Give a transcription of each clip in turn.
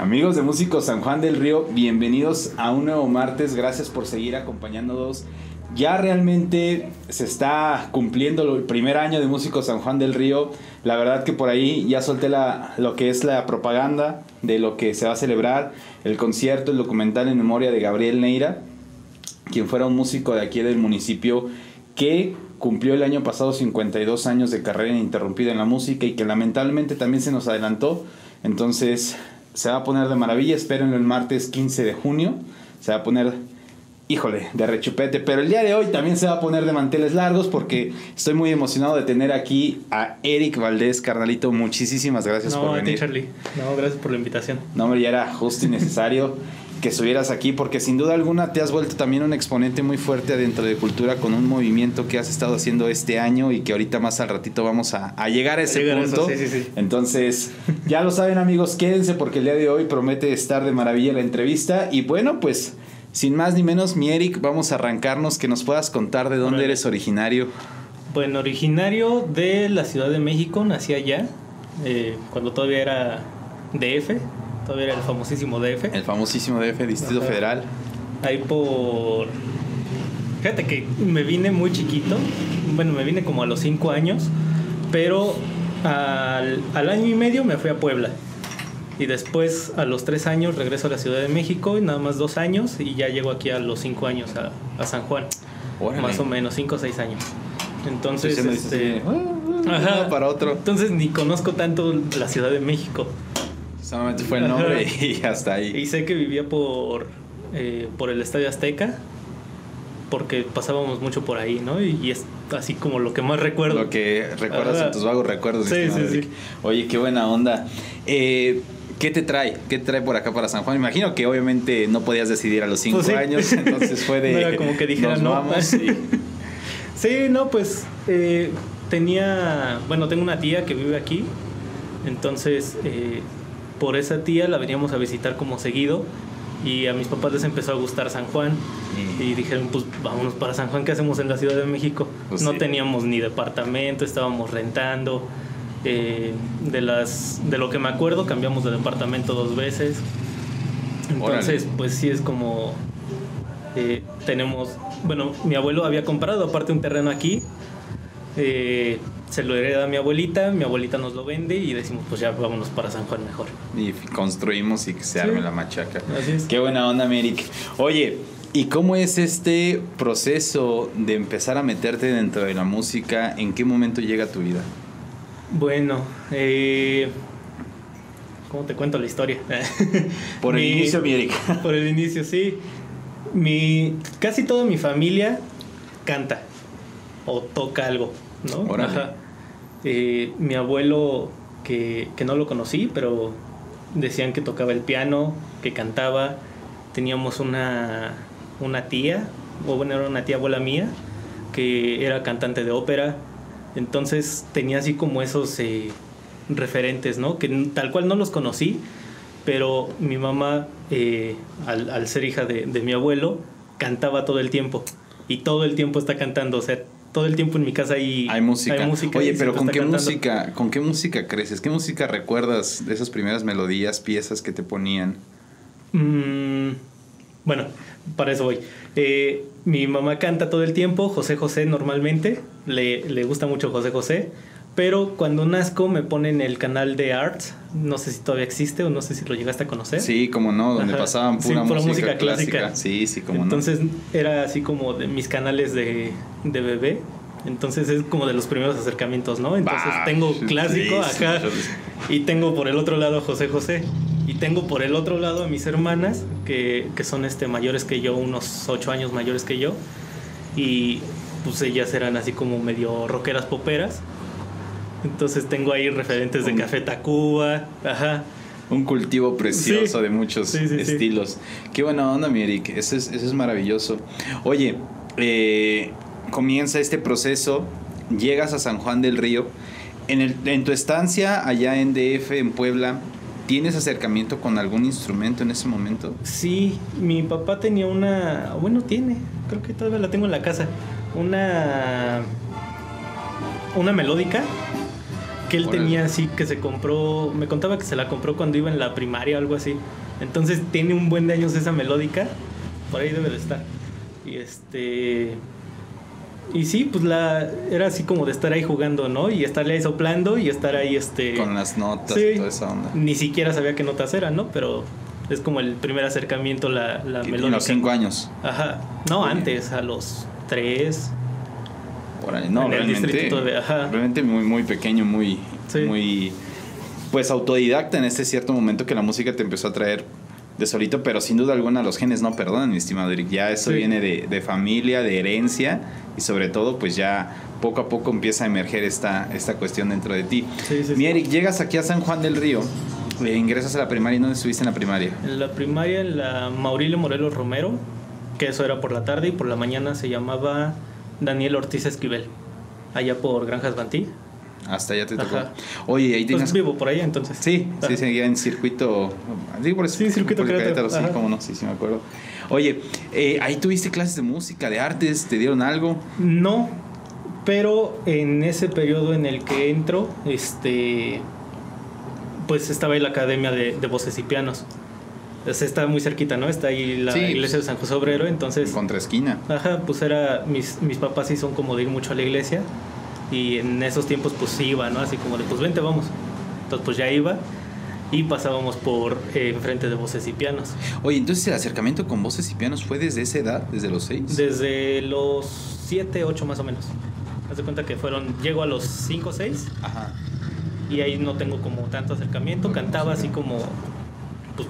Amigos de Músicos San Juan del Río, bienvenidos a un nuevo martes. Gracias por seguir acompañándonos. Ya realmente se está cumpliendo el primer año de Músicos San Juan del Río. La verdad que por ahí ya solté lo que es la propaganda de lo que se va a celebrar, el concierto, el documental en memoria de Gabriel Neira, quien fuera un músico de aquí del municipio que cumplió el año pasado 52 años de carrera ininterrumpida en la música y que lamentablemente también se nos adelantó. Entonces se va a poner de maravilla, espérenlo el martes 15 de junio, se va a poner, híjole, de rechupete, pero el día de hoy también se va a poner de manteles largos porque estoy muy emocionado de tener aquí a Eric Valdés. Carnalito, muchísimas gracias por venir. No, a ti, Charlie. No, gracias por la invitación. No, hombre, ya era justo y necesario que estuvieras aquí porque sin duda alguna te has vuelto también un exponente muy fuerte dentro de Cultura con un movimiento que has estado haciendo este año y que ahorita más al ratito vamos a llegar a ese punto. Eso, sí. Entonces, ya lo saben, amigos, quédense porque el día de hoy promete estar de maravilla la entrevista y bueno, pues sin más ni menos, mi Eric, vamos a arrancarnos, que nos puedas contar de dónde eres originario. Bueno, originario de la Ciudad de México, nací allá, cuando todavía era DF, todavía era el famosísimo DF. El famosísimo DF, Distrito Federal. Ahí por... Fíjate que me vine muy chiquito, bueno, me vine como a los 5 años, pero al año y medio me fui a Puebla. Y después a los 3 años regreso a la Ciudad de México y nada más 2 años y ya llego aquí a los 5 años a San Juan. Órale. Más o menos, 5 o 6 años. Entonces, ajá, para otro. Entonces ni conozco tanto la Ciudad de México. Solamente fue el nombre y hasta ahí. Y sé que vivía por el Estadio Azteca porque pasábamos mucho por ahí, ¿no? Y es así como lo que más recuerdo. Lo que recuerdas en tus vagos recuerdos. Sí. Oye, qué buena onda. ¿Qué te trae? ¿Qué te trae por acá para San Juan? Imagino que obviamente no podías decidir a los 5 años, entonces fue de... No era como que dijera no. Vamos y... Sí, no, pues tengo una tía que vive aquí, entonces por esa tía la veníamos a visitar como seguido y a mis papás les empezó a gustar San Juan y dijeron, pues vámonos para San Juan, ¿qué hacemos en la Ciudad de México? Pues no teníamos ni departamento, estábamos rentando. De lo que me acuerdo, cambiamos de departamento 2 veces. Entonces, órale, pues sí es como mi abuelo había comprado aparte un terreno aquí, se lo hereda a mi abuelita nos lo vende y decimos, pues ya vámonos para San Juan mejor. Y construimos y que se arme la machaca. Así es. Qué buena onda, Eric. Oye, ¿y cómo es este proceso de empezar a meterte dentro de la música? ¿En qué momento llega tu vida? Bueno, ¿cómo te cuento la historia? Por el inicio, Eric. Por el inicio, sí. Casi toda mi familia canta o toca algo, ¿no? Ajá. Mi abuelo, que no lo conocí, pero decían que tocaba el piano, que cantaba. Teníamos una tía, o bueno, era una tía abuela mía, que era cantante de ópera. Entonces tenía así como esos referentes, ¿no? Que tal cual no los conocí, pero mi mamá, al ser hija de mi abuelo, cantaba todo el tiempo. Y todo el tiempo está cantando, o sea, todo el tiempo en mi casa hay música. Hay música. Oye, pero ¿con qué música creces? ¿Qué música recuerdas de esas primeras melodías, piezas que te ponían? Bueno, para eso voy. Mi mamá canta todo el tiempo, José José normalmente, le gusta mucho José José, pero cuando nazco me ponen el canal de Arts, no sé si todavía existe o no sé si lo llegaste a conocer. Sí, como no, donde pasaban pura música clásica. Sí, como no. Entonces era así como de mis canales de bebé, entonces es como de los primeros acercamientos, ¿no? Entonces tengo clásico acá y tengo por el otro lado a José José. Y tengo por el otro lado a mis hermanas, que son mayores que yo, unos 8 años mayores que yo. Y pues ellas eran así como medio rockeras poperas. Entonces tengo ahí referentes de Café Tacuba. Ajá. Un cultivo precioso de muchos estilos. Sí. Qué buena onda, mi Eric. Eso es maravilloso. Oye, comienza este proceso. Llegas a San Juan del Río. En tu estancia allá en DF, en Puebla... ¿Tienes acercamiento con algún instrumento en ese momento? Sí, mi papá tenía creo que todavía la tengo en la casa, una melódica que él tenía así, que se compró, me contaba que se la compró cuando iba en la primaria o algo así. Entonces tiene un buen de años esa melódica, por ahí debe de estar. Y y sí, pues era así como de estar ahí jugando, ¿no? Y estarle ahí soplando y estar ahí con las notas, sí, y toda esa onda. Ni siquiera sabía qué notas eran, ¿no? Pero es como el primer acercamiento a la melódica. ¿Y los 5 años? Ajá. No, sí, antes, a los 3. Por ahí, no, en realmente, el distrito de, ajá, realmente muy, muy pequeño, muy, sí, muy, pues autodidacta en cierto momento que la música te empezó a traer de solito, pero sin duda alguna los genes no perdonan, mi estimado Eric. Ya eso, sí, viene de familia, de herencia, y sobre todo pues ya poco a poco empieza a emerger esta cuestión dentro de ti. Sí, sí, mi Eric, sí, llegas aquí a San Juan del Río, ingresas a la primaria, ¿y dónde estuviste en la primaria? En la primaria, en la Maurilio Morelos Romero, que eso era por la tarde, y por la mañana se llamaba Daniel Ortiz Esquivel, allá por Granjas Bantí. Hasta allá te tocó. Ajá. Oye, ahí tienes... Pues vivo por allá, entonces. Sí, ajá, sí, seguía en circuito... Sí, por eso, sí, circuito Querétaro. Sí, cómo no, sí, sí me acuerdo. Oye, ¿ahí tuviste clases de música, de artes? ¿Te dieron algo? No, pero en ese periodo en el que entro, pues estaba ahí la Academia de Voces y Pianos. Está muy cerquita, ¿no? Está ahí la, sí, iglesia de San José Obrero, entonces... Contra esquina. Ajá, pues era... Mis papás sí son como de ir mucho a la iglesia. Y en esos tiempos pues iba, ¿no? Así como de, pues vente, vamos. Entonces pues ya iba. Y pasábamos por enfrente de Voces y Pianos. Oye, entonces el acercamiento con Voces y Pianos fue desde esa edad, desde los 6. Desde los 7, 8 más o menos. Haz de cuenta que llego a los 5, 6. Ajá. Y ahí no tengo como tanto acercamiento. Porque cantaba así como... Pues,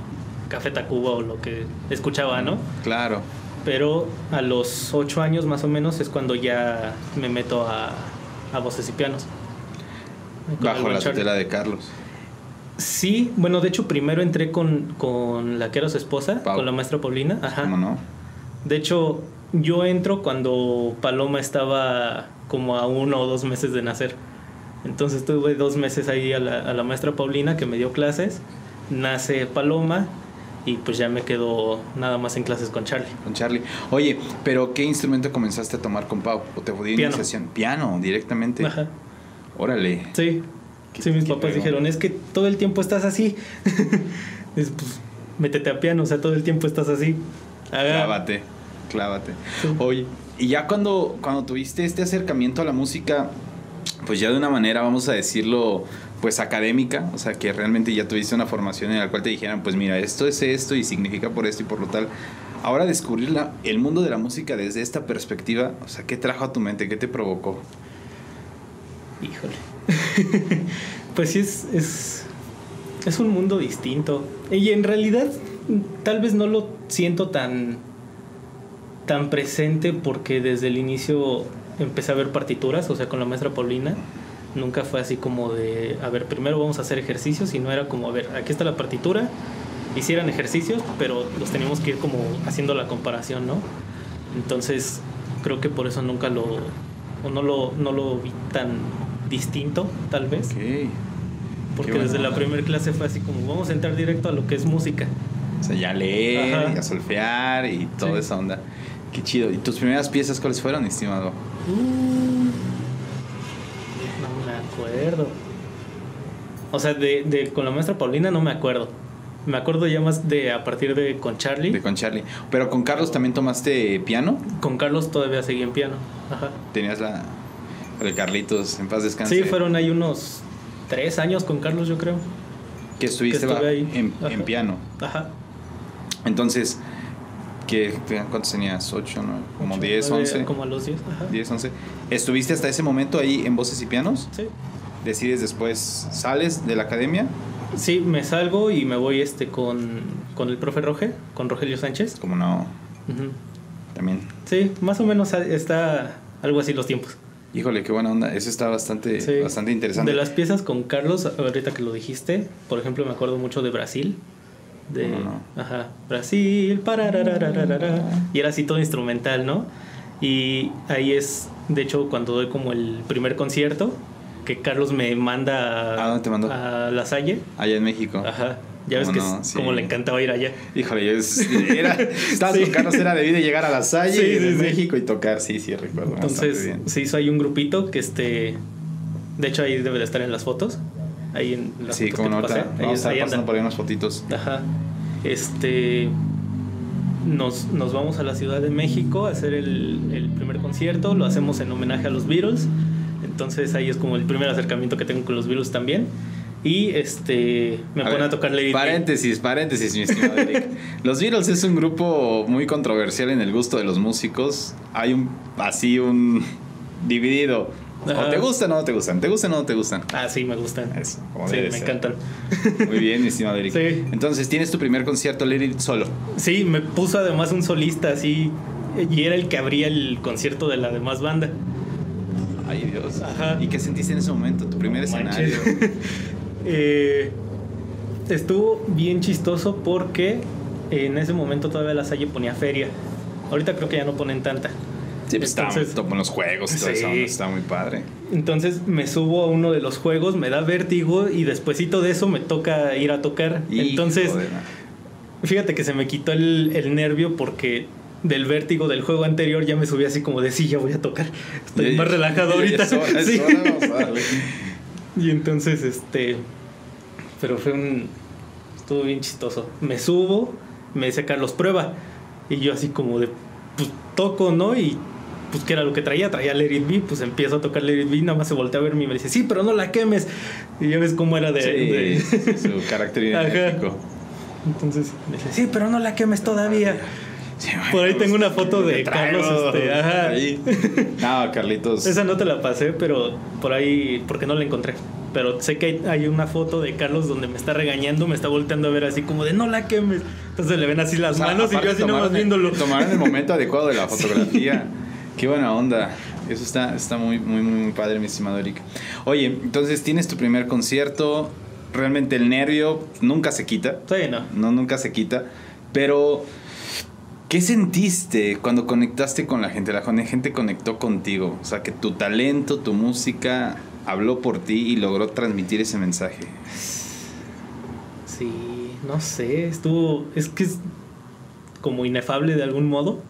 Café Tacuba o lo que escuchaba, ¿no? Claro. Pero a los 8 años más o menos es cuando ya me meto a Voces y Pianos. Bajo la tutela de Carlos. Sí, bueno, de hecho primero entré con la que era su esposa, con la maestra Paulina. Ajá. ¿Cómo no? De hecho, yo entro cuando Paloma estaba como a 1 o 2 meses de nacer. Entonces tuve 2 meses ahí a la maestra Paulina que me dio clases. Nace Paloma. Y pues ya me quedo nada más en clases con Charlie. Oye, ¿pero qué instrumento comenzaste a tomar con Pau? ¿O te dio iniciación? Piano, directamente. Ajá. Órale. Sí. Sí, mis papás dijeron, es que todo el tiempo estás así. Pues, métete a piano, o sea, todo el tiempo estás así. Clávate. Sí. Oye, y ya cuando tuviste este acercamiento a la música, pues ya de una manera, vamos a decirlo... pues académica, o sea que realmente ya tuviste una formación en la cual te dijeran, pues mira, esto es esto y significa por esto y por lo tal. Ahora descubrir el mundo de la música desde esta perspectiva, o sea, ¿qué trajo a tu mente? ¿Qué te provocó? Híjole. Pues sí, es un mundo distinto. Y en realidad tal vez no lo siento tan presente porque desde el inicio empecé a ver partituras, o sea, con la maestra Paulina. Nunca fue así como de, a ver, primero vamos a hacer ejercicios, y no era como, a ver, aquí está la partitura, hicieran ejercicios, pero los teníamos que ir como haciendo la comparación, ¿no? Entonces, creo que por eso nunca no lo vi tan distinto, tal vez. Okay. Porque desde la primera clase fue así como, vamos a entrar directo a lo que es música. O sea, ya leer, ajá, y a solfear y toda, sí, esa onda. Qué chido. ¿Y tus primeras piezas cuáles fueron, estimado? O sea, con la maestra Paulina no me acuerdo. Me acuerdo ya más a partir de con Charlie. ¿Pero con Carlos también tomaste piano? Con Carlos todavía seguí en piano. Ajá. Tenías el Carlitos, en paz descanse. Sí, fueron ahí unos 3 años con Carlos, yo creo. Que estuviste en piano. Ajá. Entonces, ¿cuántos tenías? ¿8, 9? ¿Como 10, 11? Como a los 10, ajá. 10, 11. ¿Estuviste hasta ese momento ahí en Voces y Pianos? Sí. ¿Decides después, sales de la academia? Sí, me salgo y me voy con el profe Roge, con Rogelio Sánchez. ¿Cómo no? Uh-huh. También. Sí, más o menos está algo así los tiempos. Híjole, qué buena onda. Eso está bastante, sí, bastante interesante. De las piezas con Carlos, ahorita que lo dijiste, por ejemplo, me acuerdo mucho de Brasil. No. Ajá, Brasil, parararararara. Y era así todo instrumental, ¿no? Y ahí es, de hecho, cuando doy como el primer concierto, que Carlos me manda ¿a dónde te mandó? A La Salle. Allá en México. Ajá. Ya ves que no, sí, como le encantaba ir allá. Híjole, estabas sí, con Carlos, era debido llegar a La Salle, sí, sí, en, sí, México y tocar, sí, recuerdo. Entonces, se hizo ahí un grupito que De hecho, ahí debe de estar en las fotos. Ahí en las fotos como que te pasé. Vamos a estar pasando por ahí unas fotitos. Ajá. Nos vamos a la Ciudad de México a hacer el primer concierto. Lo hacemos en homenaje a los Beatles. Entonces ahí es como el primer acercamiento que tengo con los Beatles también. Y me ponen a tocar Lady Gaga. Paréntesis, mi estimado Eric. Los Beatles es un grupo muy controversial en el gusto de los músicos. Hay un dividido. Ajá. O te gustan o no te gustan. ¿Te gustan o no te gustan? Ah, sí, me gustan. Eso, sí, me encantan. Muy bien, mi estimado Eric. Sí. Entonces, ¿tienes tu primer concierto Lady solo? Sí, me puso además un solista así. Y era el que abría el concierto de la demás banda. Ay, Dios. Ajá. ¿Y qué sentiste en ese momento? Tu primer escenario. Estuvo bien chistoso porque en ese momento todavía La Salle ponía feria. Ahorita creo que ya no ponen tanta. Sí, pues está con los juegos y todo eso, está muy padre. Entonces me subo a uno de los juegos, me da vértigo y despuesito de eso me toca ir a tocar. Entonces, fíjate que se me quitó el nervio porque del vértigo del juego anterior ya me subí así como de sí, ya voy a tocar. Estoy más relajado ahorita. Sí. Y entonces, pero estuvo bien chistoso. Me subo, me dice Carlos, prueba. Y yo así como de, pues toco, ¿no? Y pues ¿qué era lo que traía? Traía Let It Be, pues empiezo a tocar Let It Be, nada más se voltea a verme y me dice, sí, pero no la quemes. Y ya ves cómo era de su carácter idéntico. Entonces me dice, sí, pero no la quemes todavía. Sí, por ahí tengo una foto de Carlos. Ajá. No, Carlitos. Esa no te la pasé, pero por ahí, porque no la encontré. Pero sé que hay una foto de Carlos donde me está regañando, me está volteando a ver así como de no la quemes. Entonces le ven así las manos y yo así nomás viéndolo. Tomaron el momento adecuado de la fotografía. Qué buena onda. Eso está muy, muy, muy padre, mi estimado Eric. Oye, entonces tienes tu primer concierto. Realmente el nervio nunca se quita. Sí, no. No, nunca se quita. Pero ¿qué sentiste cuando conectaste con la gente? La gente conectó contigo. O sea, que tu talento, tu música habló por ti y logró transmitir ese mensaje. Sí, no sé. Es que es como inefable de algún modo.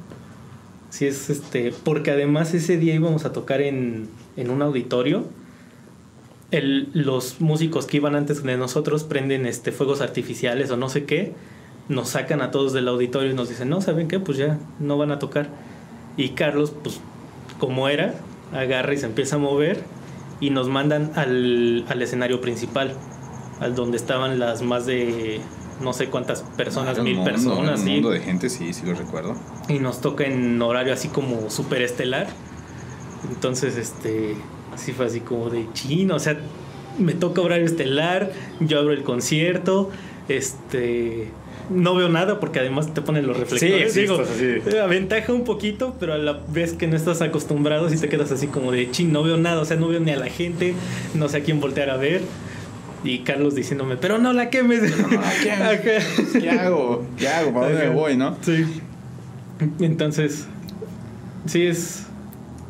Sí, es porque además ese día íbamos a tocar en un auditorio. Los músicos que iban antes de nosotros prenden fuegos artificiales o no sé qué. Nos sacan a todos del auditorio y nos dicen, no, ¿saben qué? Pues ya no van a tocar. Y Carlos, pues, como era, agarra y se empieza a mover y nos mandan al escenario principal, al donde estaban las más de no sé cuántas personas, 1,000 personas. Un mundo de gente, sí lo recuerdo. Y nos toca en horario así como súper estelar. Entonces, así fue así como de chino, o sea, me toca horario estelar, yo abro el concierto, no veo nada porque además te ponen los reflectores. Sí, aventaja un poquito, pero a la vez que no estás acostumbrado, sí te quedas así como de chin, no veo nada, o sea, no veo ni a la gente, no sé a quién voltear a ver. Y Carlos diciéndome, pero no la quemes. ¿Qué hago? ¿Qué hago? ¿Para dónde me voy, no? Sí. Entonces, sí es,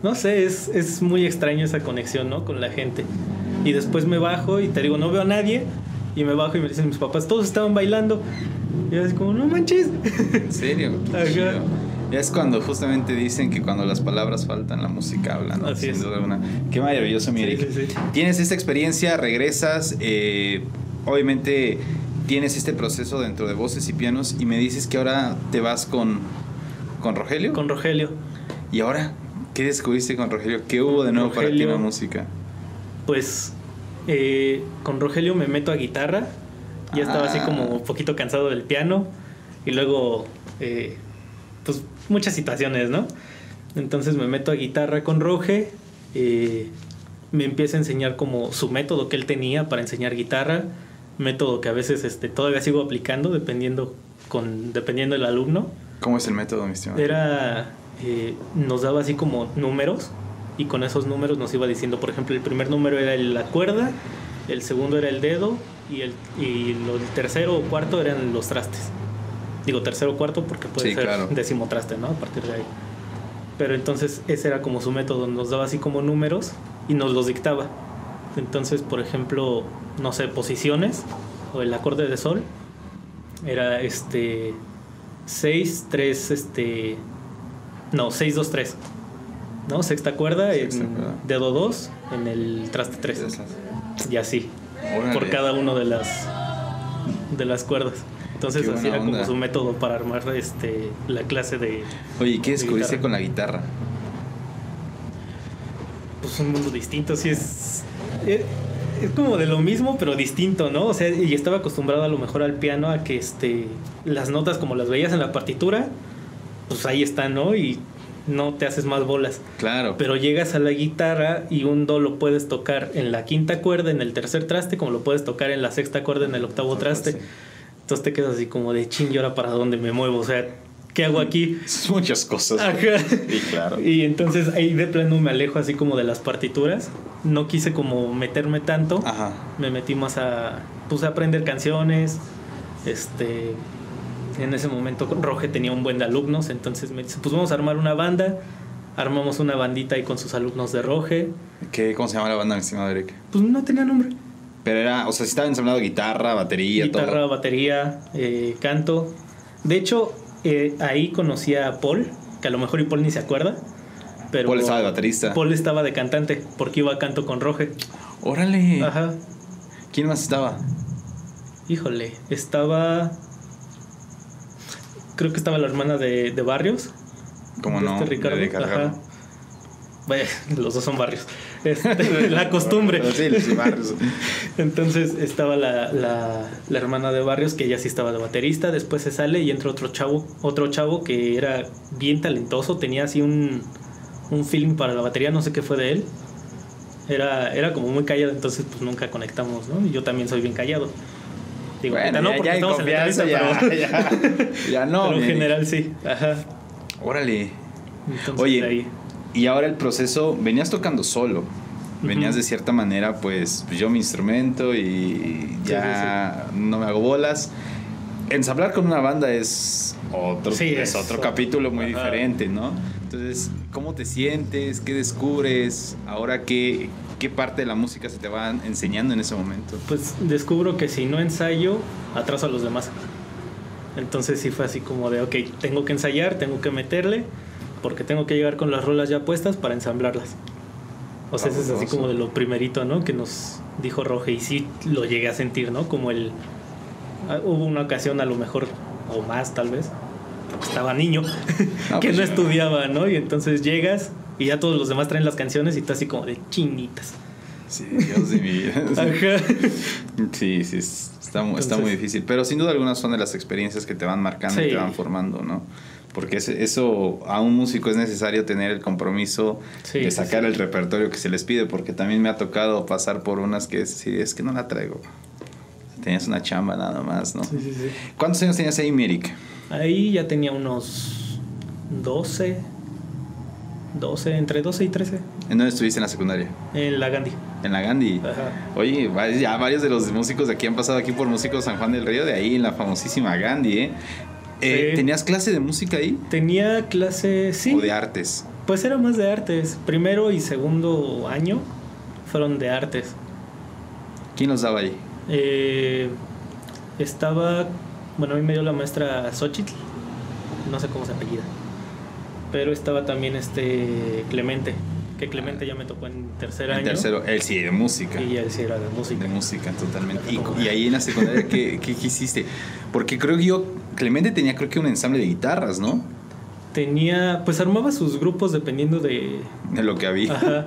no sé, es muy extraño esa conexión, ¿no? Con la gente. Y después me bajo y te digo, no veo a nadie. Y me bajo y me dicen mis papás, todos estaban bailando. Y es como, no manches. ¿En serio? Ya es cuando justamente dicen que cuando las palabras faltan, la música habla, ¿no? Así es. Qué maravilloso, mi Eric. Sí. Tienes esta experiencia, regresas, obviamente tienes este proceso dentro de Voces y Pianos y me dices que ahora te vas con Rogelio. Con Rogelio. ¿Y ahora qué descubriste con Rogelio? ¿Qué hubo de nuevo para ti en la música? Pues con Rogelio me meto a guitarra. Ya estaba así como un poquito cansado del piano. Y luego, pues muchas situaciones, ¿no? Entonces me meto a guitarra con Roge. Me empieza a enseñar como su método que él tenía para enseñar guitarra. Método que a veces todavía sigo aplicando dependiendo del alumno. ¿Cómo es el método, mi estimado? Nos daba así como números. Y con esos números nos iba diciendo, por ejemplo, el primer número era la cuerda. El segundo era el dedo. Y el tercero o cuarto eran los trastes. Digo tercero o cuarto porque puede ser décimo traste, ¿no? A partir de ahí. Pero entonces ese era como su método. Nos daba así como números y nos los dictaba. Entonces, por ejemplo, no sé, posiciones o el acorde de sol era 6-3 no, 6-2-3, ¿no? Sexta cuerda, dedo 2 en el traste 3. Y así, órale, por cada uno de las cuerdas. Entonces así era onda, como su método para armar la clase de... Oye, ¿y qué descubriste con la guitarra? Pues un mundo distinto, sí es como de lo mismo, pero distinto, ¿no? O sea, y estaba acostumbrado a lo mejor al piano a que las notas como las veías en la partitura, pues ahí están, ¿no? Y no te haces más bolas. Claro. Pero llegas a la guitarra y un do lo puedes tocar en la quinta cuerda, en el tercer traste, como lo puedes tocar en la sexta cuerda, en el octavo traste. Sí. Entonces te quedas así como de chin, ¿y ahora para dónde me muevo? O sea, ¿qué hago aquí? Muchas cosas. Ajá. Sí, claro. Y entonces ahí de plano me alejo así como de las partituras. No quise como meterme tanto. Ajá. Me metí más a aprender canciones. En ese momento Roge tenía un buen de alumnos, entonces me dice, pues vamos a armar una banda. Armamos una bandita ahí con sus alumnos de Roge. ¿Cómo se llama la banda, mi estimado Eric? Pues no tenía nombre. Pero era, o sea, si estaba ensamblado guitarra, batería, todo. Guitarra, batería, canto. De hecho, ahí conocí a Paul, que a lo mejor y Paul ni se acuerda, pero Paul estaba de baterista. Paul estaba de cantante, porque iba a canto con Roge. ¡Órale! Ajá. ¿Quién más estaba? Híjole, estaba... Creo que estaba la hermana de Barrios. ¿Cómo no? Ricardo. Ajá. Bueno, los dos son Barrios. La costumbre. Sí, los Barrios. Entonces estaba la hermana de Barrios, que ella sí estaba de baterista. Después se sale y entra otro chavo que era bien talentoso. Tenía así un feeling para la batería. No sé qué fue de él. Era como muy callado. Entonces pues nunca conectamos, ¿no? Y yo también soy bien callado. Digo, bueno, no, ya en confianza, ya no. Pero en general sí. Ajá. Órale. Entonces, oye, y ahora el proceso, venías tocando solo. Venías de cierta manera, pues yo mi instrumento y ya sí. No me hago bolas. Ensamblar con una banda es otro, sí, es otro capítulo muy diferente, ¿no? Entonces, ¿cómo te sientes? ¿Qué descubres? Ahora que... ¿Qué parte de la música se te va enseñando en ese momento? Pues descubro que si no ensayo, atraso a los demás. Entonces sí fue así como de, ok, tengo que ensayar, tengo que meterle, porque tengo que llegar con las rolas ya puestas para ensamblarlas. O sea, eso es así como de lo primerito, ¿no? Que nos dijo Roge, y sí lo llegué a sentir, ¿no? Como hubo una ocasión a lo mejor, o más tal vez, porque estaba niño, que pues no estudiaba, ¿no? Y entonces llegas... Y ya todos los demás traen las canciones y tú así como de chinitas. Sí, Dios de mi vida. Ajá. Sí, está muy difícil. Pero sin duda alguna son de las experiencias que te van marcando, sí, y te van formando, ¿no? Porque eso a un músico es necesario tener el compromiso, sí, de sacar, sí, el repertorio que se les pide. Porque también me ha tocado pasar por unas que sí, es que no la traigo. Tenías una chamba nada más, ¿no? Sí. ¿Cuántos años tenías ahí, Mirik? Ahí ya tenía unos 12, entre 12 y 13. ¿En dónde estuviste en la secundaria? En la Gandhi. ¿En la Gandhi? Ajá. Oye, ya varios de los músicos de aquí han pasado aquí por Músicos San Juan del Río, de ahí en la famosísima Gandhi, ¿eh? Sí. ¿Tenías clase de música ahí? Tenía clase, sí. ¿O de artes? Pues era más de artes. Primero y segundo año fueron de artes. ¿Quién los daba ahí? Bueno, a mí me dio la maestra Xochitl. No sé cómo se apellida. Pero estaba también Clemente, que Clemente ya me tocó en tercer año. Tercero, él sí de música. Y él sí era de música. De música, totalmente. Y ahí en la secundaria, ¿qué hiciste? Porque creo que Clemente tenía creo que un ensamble de guitarras, ¿no? Tenía, pues armaba sus grupos dependiendo de lo que había. Ajá.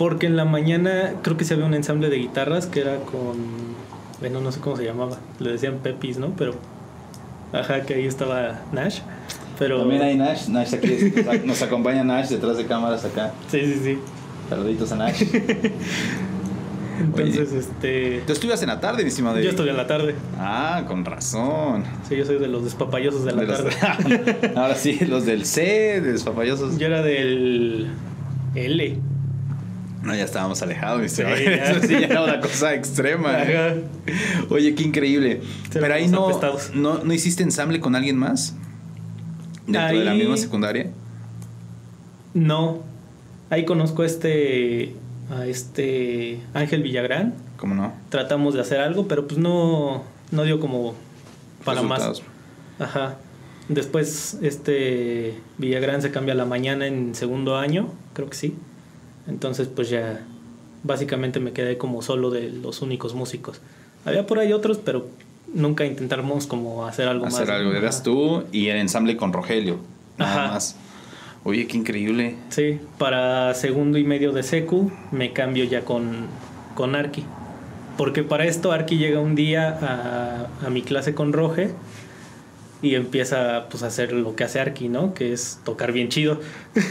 Porque en la mañana creo que se había un ensamble de guitarras que era con, bueno, no sé cómo se llamaba. Le decían Pepis, ¿no? Pero, ajá, que ahí estaba Nash. Pero... También hay Nash aquí es, nos acompaña Nash detrás de cámaras acá. Sí. Saluditos a Nash. Entonces, oye, ¿tú estudias en la tarde, mi estimado? Yo estudié en la tarde. Ah, con razón. Sí, yo soy de los despapayosos de la tarde. Ahora sí, los del C, de despapayosos. Yo era del L. No, ya estábamos alejados, mi estimado. Sí, eso sí ya era una cosa extrema. ¿Eh? Oye, qué increíble. Pero ahí no hiciste ensamble con alguien más. ¿Dentro ahí, de la misma secundaria? No. Ahí conozco a Ángel Villagrán. ¿Cómo no? Tratamos de hacer algo, pero pues no dio como para resultados. Más. Ajá. Después Villagrán se cambia a la mañana en segundo año, creo que sí. Entonces pues ya básicamente me quedé como solo de los únicos músicos. Había por ahí otros, pero nunca intentamos como hacer algo más. Hacer algo, eras tú y el ensamble con Rogelio, nada más. Oye, qué increíble. Sí, para segundo y medio de secu me cambio ya con Arqui. Porque para esto Arqui llega un día a mi clase con Roge y empieza pues a hacer lo que hace Arqui, ¿no? Que es tocar bien chido.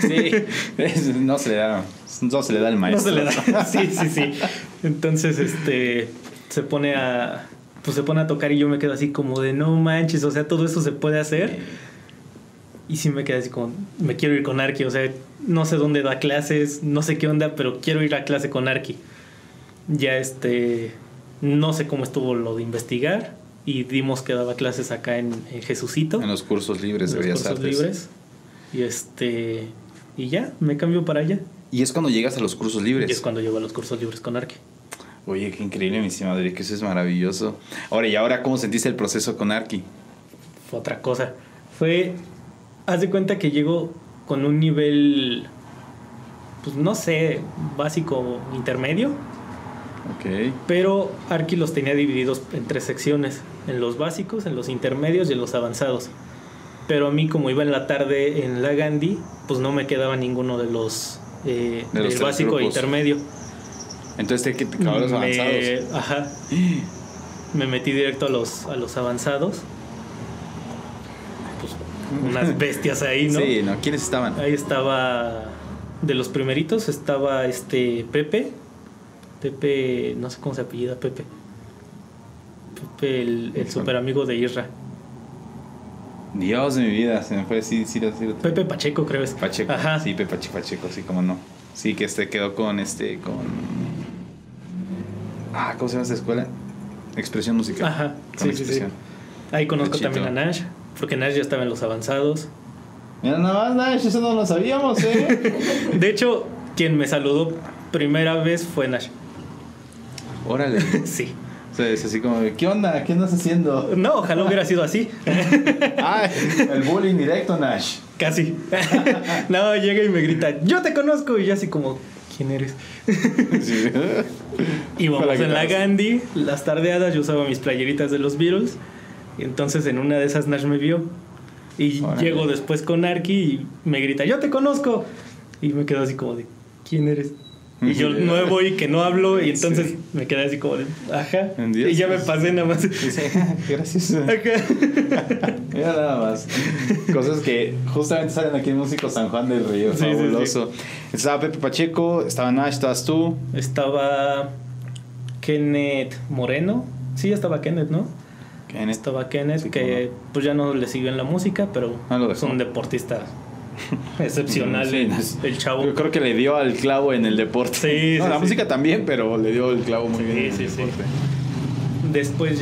Sí, no se le da el maestro. No se le da. Sí, sí, sí. Entonces se pone a tocar y yo me quedo así como de no manches, o sea, todo eso se puede hacer. Y sí me quedé así como, me quiero ir con Arqui, o sea, no sé dónde da clases, no sé qué onda, pero quiero ir a clase con Arqui. Ya no sé cómo estuvo lo de investigar y dimos que daba clases acá en Jesucito. En los cursos libres de Bellas Artes. En los cursos libres. Y ya, me cambio para allá. ¿Y es cuando llegas a los cursos libres? Y es cuando llego a los cursos libres con Arqui. Oye, qué increíble, mi estimado Eric, que eso es maravilloso. Ahora, ¿y ahora cómo sentiste el proceso con Arqui? Fue otra cosa. Haz de cuenta que llego con un nivel, pues no sé, básico, intermedio. Ok. Pero Arqui los tenía divididos en tres secciones: en los básicos, en los intermedios y en los avanzados. Pero a mí, como iba en la tarde en la Gandhi, pues no me quedaba ninguno de los del básico e intermedio. Entonces, ¿qué te quedaban los avanzados? Ajá. Me metí directo a los avanzados. Unas bestias ahí, ¿no? Sí, ¿no? ¿Quiénes estaban? Ahí estaba... De los primeritos estaba Pepe... No sé cómo se apellida Pepe. Pepe, el super amigo de Isra. Dios de mi vida, se me fue. Sí. Pepe Pacheco, creo es. Pacheco, ajá. Sí, Pepe Pacheco, sí, cómo no. Sí, que quedó con ¿cómo se llama esta escuela? Expresión musical. Ajá, sí, expresión. Sí. Ahí conozco Pachito. También a Nash. Porque Nash ya estaba en los avanzados. Mira, nada más, Nash, eso no lo sabíamos, ¿eh? De hecho, quien me saludó primera vez fue Nash. Órale. Sí. O sea, es así como, ¿qué onda? ¿Qué andas haciendo? No, ojalá hubiera sido así. Ay, el bullying directo, Nash. Casi. No, llega y me grita, ¡yo te conozco! Y yo así como, ¿quién eres? Sí. Y vamos en la Gandhi, las tardeadas, yo usaba mis playeritas de los Beatles. Entonces en una de esas Nash me vio. Y ahora llego después con Arqui y me grita, ¡yo te conozco! Y me quedo así como de, ¿quién eres? Y yo nuevo y que no hablo. Y entonces me quedé así como de, ajá. Dios, y ya me pasé nada más. Gracias. Ajá. Mira nada más. Cosas que justamente salen aquí en Músicos San Juan del Río. Sí, fabuloso. Sí, sí. Estaba Pepe Pacheco, estaba Nash, estabas tú. Estaba Kenneth Moreno. Sí, estaba Kenneth, ¿no? Estaba Kenneth, sí, que no. Pues ya no le siguió en la música, pero es un deportista excepcional, sí, el chavo. Yo creo que le dio al clavo en el deporte. Sí, no, sí, la música también, pero le dio el clavo muy bien en el deporte. Sí. Después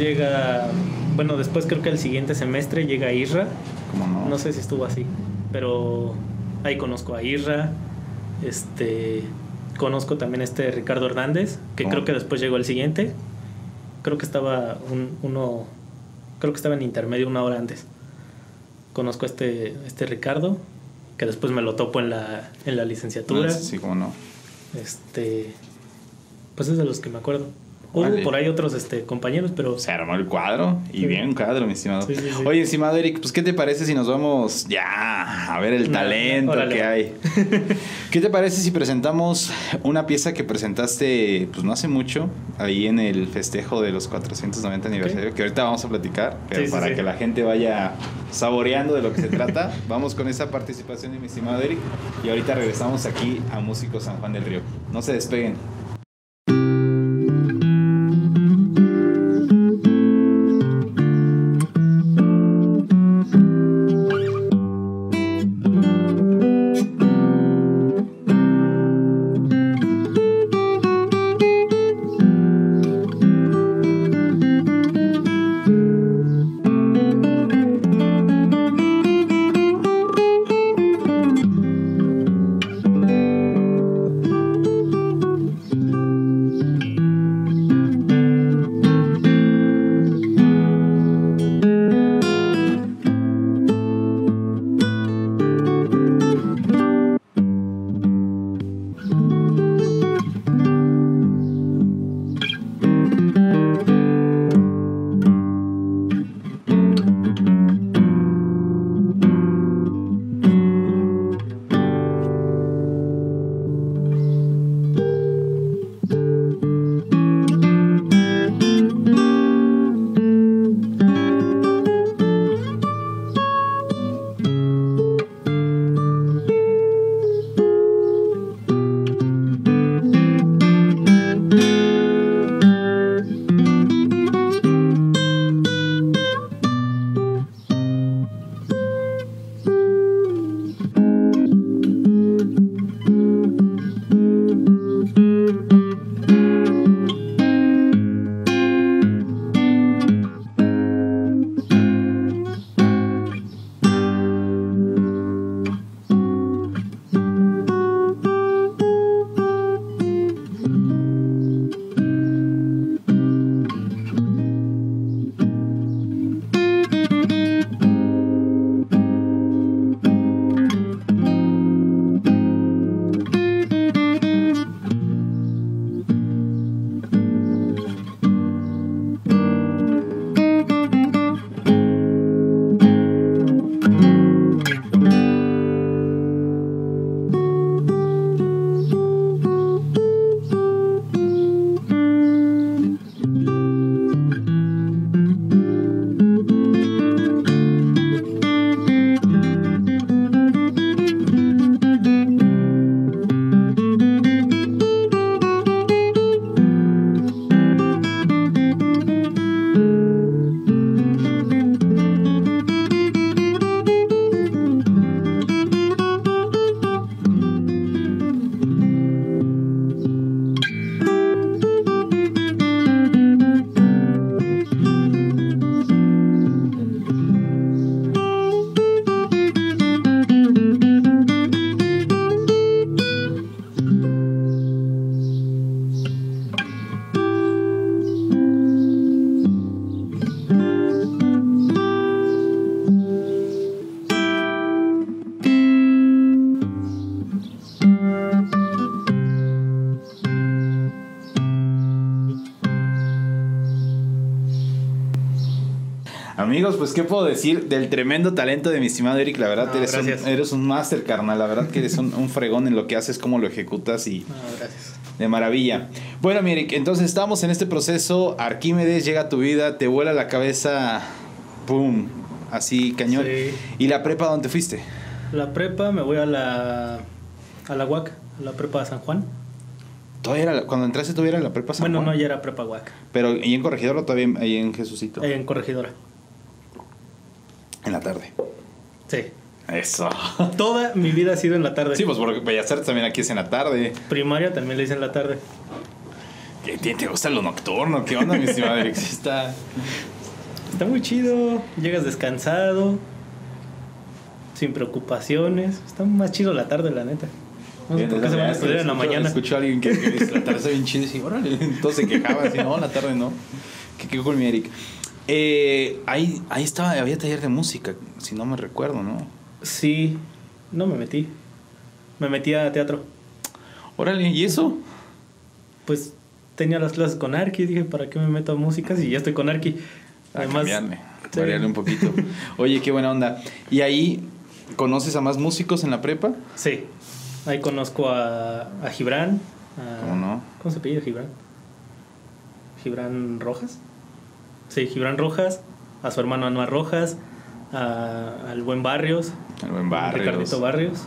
después creo que el siguiente semestre llega Isra. ¿Cómo no? No sé si estuvo así, pero ahí conozco a Isra. Conozco también Ricardo Hernández, que creo que después llegó el siguiente. Creo que estaba en intermedio una hora antes. Conozco a este Ricardo, que después me lo topo en la licenciatura. Sí, cómo no. Pues es de los que me acuerdo. Vale. Hubo por ahí otros compañeros, pero... Se armó el cuadro, y sí. Bien cuadro, mi estimado. Sí, sí, sí. Oye, estimado Eric, pues ¿qué te parece si nos vamos ya a ver el talento que hay? ¿Qué te parece si presentamos una pieza que presentaste pues no hace mucho, ahí en el festejo de los 490 aniversario, que ahorita vamos a platicar, pero que la gente vaya saboreando de lo que se trata? Vamos con esa participación de mi estimado Eric, y ahorita regresamos aquí a Músicos San Juan del Río. No se despeguen. Amigos, pues qué puedo decir del tremendo talento de mi estimado Eric. La verdad, eres un máster, carnal. La verdad que eres un fregón en lo que haces, cómo lo ejecutas y... No, gracias. De maravilla. Bueno, mi Eric, entonces estamos en este proceso. Arquímedes llega a tu vida, te vuela la cabeza, pum, así cañón. Sí. ¿Y la prepa dónde fuiste? La prepa me voy a la UAC, a la prepa de San Juan. ¿Todavía era, cuando entraste todavía era la prepa San Juan? Bueno, no, ya era prepa UAC. Pero ¿y en Corregidora o todavía ahí en Jesucito? En Corregidora. En la tarde. Sí. Eso. Toda mi vida ha sido en la tarde. Sí, pues porque Bellas Artes también aquí es en la tarde. Primaria también le hice en la tarde. ¿Te gusta lo nocturno? ¿Qué onda, mi estimado Eric? Está muy chido. Llegas descansado, sin preocupaciones. Está más chido la tarde, la neta. No sé por qué se van a estudiar en la mañana. Escucho a alguien que dice la tarde está bien chida y dice, órale. Entonces se quejaba así, no, la tarde no. ¿Qué con mi Eric? Ahí estaba, había taller de música, si no me recuerdo, ¿no? Sí, no me metí. Me metí a teatro. Órale, ¿y eso? Pues tenía las clases con Arqui, dije, ¿para qué me meto a música si ya estoy con Arqui? Además, variarle un poquito. Oye, qué buena onda. ¿Y ahí conoces a más músicos en la prepa? Sí. Ahí conozco a Gibran. ¿Cómo no? ¿Cómo se apellida Gibran? ¿Gibran Rojas? Sí, Gibran Rojas. A su hermano Anuar Rojas. Al buen Barrios. Al buen Barrios. Ricardo Barrios.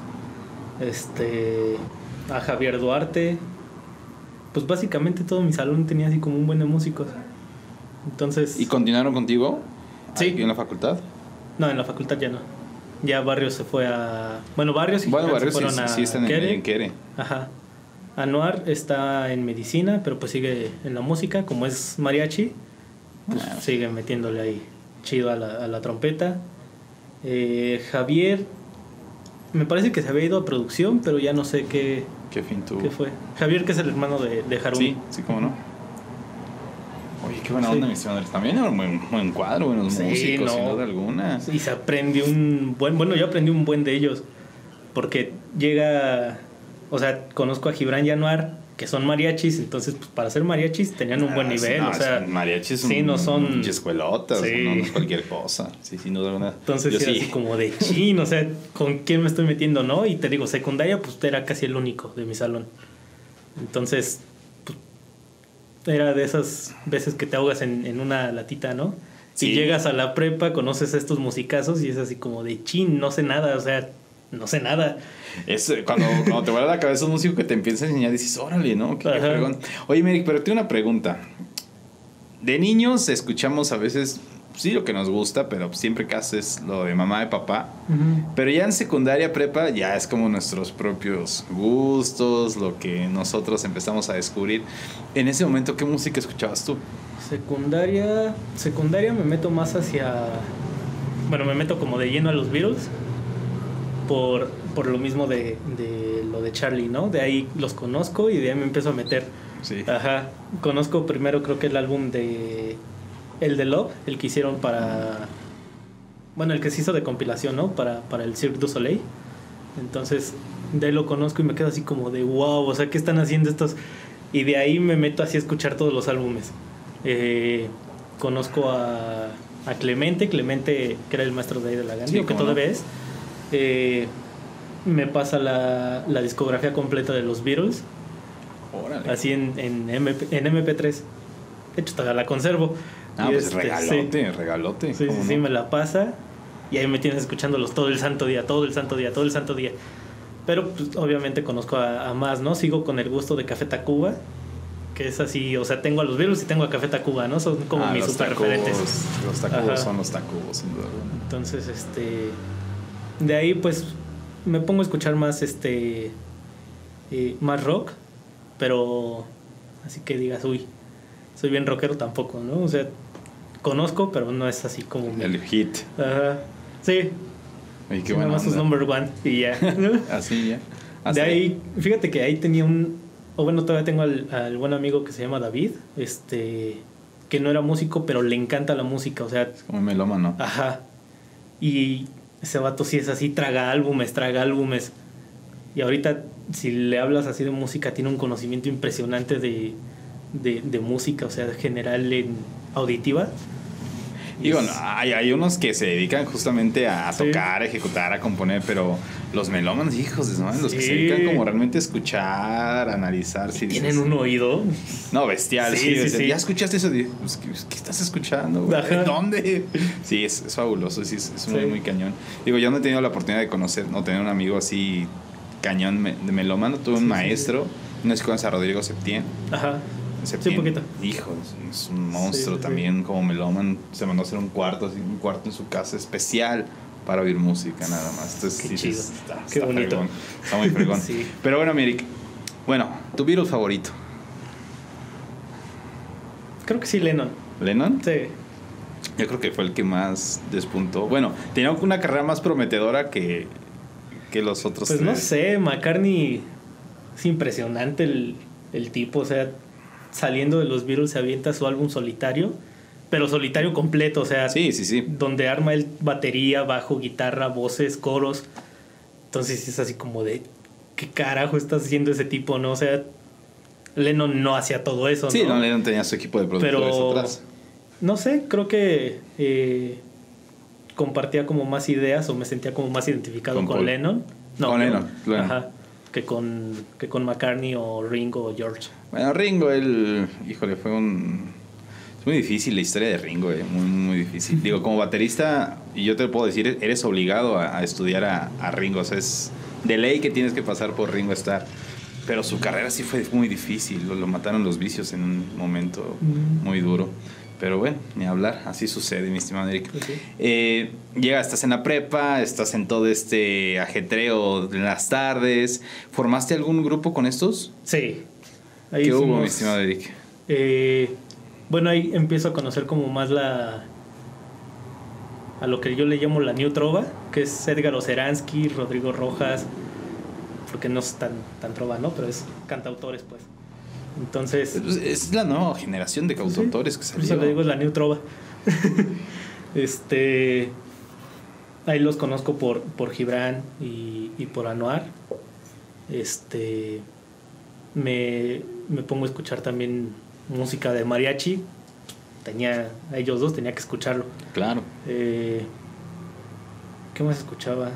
A Javier Duarte. Pues básicamente todo mi salón tenía así como un buen de músicos. Entonces... ¿Y continuaron contigo? Sí. ¿En la facultad? No, en la facultad ya no. Ya Barrios se fue a... Bueno, Barrios se fueron sí están en Quere. Ajá. Anuar está en medicina, pero pues sigue en la música. Como es mariachi, pues sigue metiéndole ahí chido a la trompeta. Javier, me parece que se había ido a producción, pero ya no sé qué... ¿Qué fin tuvo? ¿Qué fue? Javier, que es el hermano de Harumi. Sí, sí, cómo no. Oye, qué buena onda, mis señores. También era un buen cuadro, buenos músicos, sin duda alguna. Y se aprende un buen... Bueno, yo aprendí un buen de ellos. Porque llega... O sea, conozco a Gibran y Anuar, que son mariachis. Entonces, pues, para ser mariachis tenían un buen nivel. No, o sea, mariachis sí, no son... escuelotas, sí. No es cualquier cosa. Sí, sin duda alguna. Entonces, yo era así como de chin. O sea, ¿con quién me estoy metiendo, no? Y te digo, secundaria, pues, era casi el único de mi salón. Entonces... Era de esas veces que te ahogas en una latita, ¿no? Sí. Y llegas a la prepa, conoces a estos musicazos y es así como de chin, no sé nada, o sea, no sé nada. Es cuando te vuela la cabeza un músico que te empieza a enseñar, dices, órale, ¿no? Qué fregón. Oye, Merick, pero tengo una pregunta. De niños escuchamos a veces, sí, lo que nos gusta, pero siempre casi es lo de mamá y papá. Uh-huh. Pero ya en secundaria, prepa, ya es como nuestros propios gustos, lo que nosotros empezamos a descubrir. En ese momento, ¿qué música escuchabas tú? Secundaria me meto más hacia... Bueno, me meto como de lleno a los Beatles por lo mismo de lo de Charlie, ¿no? De ahí los conozco y de ahí me empiezo a meter. Sí. Ajá. Conozco primero creo que el álbum de... El de Love, el que hicieron para... Bueno, el que se hizo de compilación, ¿no? Para el Cirque du Soleil. Entonces, de ahí lo conozco y me quedo así como de... ¡Wow! O sea, ¿qué están haciendo estos? Y de ahí me meto así a escuchar todos los álbumes. Conozco a Clemente, que era el maestro de ahí de la Gandhi, sí, que todavía es. Me pasa la discografía completa de los Beatles. Órale. Así en MP3. De hecho, todavía la conservo. Ah, pues regalote. Sí, sí, no? Sí, me la pasa. Y ahí me tienes escuchándolos todo el santo día. Pero pues, obviamente conozco a más, ¿no? Sigo con el gusto de Café Tacuba, que es así, o sea, tengo a los Beatles y tengo a Café Tacuba, ¿no? Son como mis super referentes. Los Tacubos. Ajá. Son los Tacubos, sin duda alguna. Entonces, de ahí, pues, me pongo a escuchar más, más rock, pero así que digas, uy, soy bien rockero tampoco, ¿no? O sea, conozco, pero no es así como... El hit. Ajá. Sí. Y qué bueno. Nada más es number one y ya. Así ya. Así. De ahí, fíjate que ahí tenía todavía tengo al buen amigo que se llama David, que no era músico, pero le encanta la música, o sea... Es como un melómano. Ajá. Y ese vato sí es así, traga álbumes. Y ahorita, si le hablas así de música, tiene un conocimiento impresionante de música, o sea, general en auditiva. Digo, hay unos que se dedican justamente a tocar, a ejecutar, a componer, pero los melómanos, hijos, ¿no? Los que se dedican como realmente a escuchar, a analizar. Si tienen un oído. No, bestial. Sí. ¿Ya escuchaste eso? ¿Qué estás escuchando? ¿Dónde? Sí, es fabuloso, sí, es muy, muy cañón. Digo, yo no he tenido la oportunidad de conocer, no tener un amigo así cañón de melómano. Tuve un maestro, una escuela en San Rodrigo, Septién. Ajá. Septién, sí, un poquito. Hijo, es un monstruo también, como meloman. Se mandó a hacer un cuarto en su casa especial para oír música nada más. Entonces, qué chido. Qué bonito. Fregón. Está muy fregón. Sí. Pero bueno, Eric, bueno, ¿tu Beatle favorito? Creo que sí, Lennon. ¿Lennon? Sí. Yo creo que fue el que más despuntó. Bueno, tenía una carrera más prometedora que los otros tres. Pues no sé, McCartney es impresionante el tipo, o sea, saliendo de los Beatles se avienta su álbum solitario, pero solitario completo, o sea, sí, donde arma el batería, bajo, guitarra, voces, coros. Entonces es así como de ¿qué carajo está haciendo ese tipo, no? O sea, Lennon no hacía todo eso, sí, ¿no? Lennon tenía su equipo de productores atrás. No sé, creo que compartía como más ideas, o me sentía como más identificado con Lennon. No, con Lennon. Ajá. Que con McCartney o Ringo o George. Bueno, Ringo, él, híjole, es muy difícil la historia de Ringo, muy, muy difícil. Digo, como baterista, y yo te lo puedo decir, eres obligado a estudiar a Ringo, o sea, es de ley que tienes que pasar por Ringo Starr. Pero su carrera sí fue muy difícil, lo mataron los vicios en un momento muy duro. Pero bueno, ni hablar, así sucede, mi estimado Eric. Okay. Estás en la prepa, estás en todo este ajetreo de las tardes. ¿Formaste algún grupo con estos? Sí. Ahí ¿qué hubo, mi estimado Eric? Bueno, ahí empiezo a conocer como más a lo que yo le llamo la New Trova, que es Edgar Oceransky, Rodrigo Rojas, porque no es tan trova, ¿no? Pero es cantautores, pues. Entonces es la nueva generación de cantautores que salió. Eso le digo, es la New Trova. Ahí los conozco por Gibran y por Anuar. Me pongo a escuchar también música de mariachi. A ellos dos tenía que escucharlo. Claro. ¿Qué más escuchaba?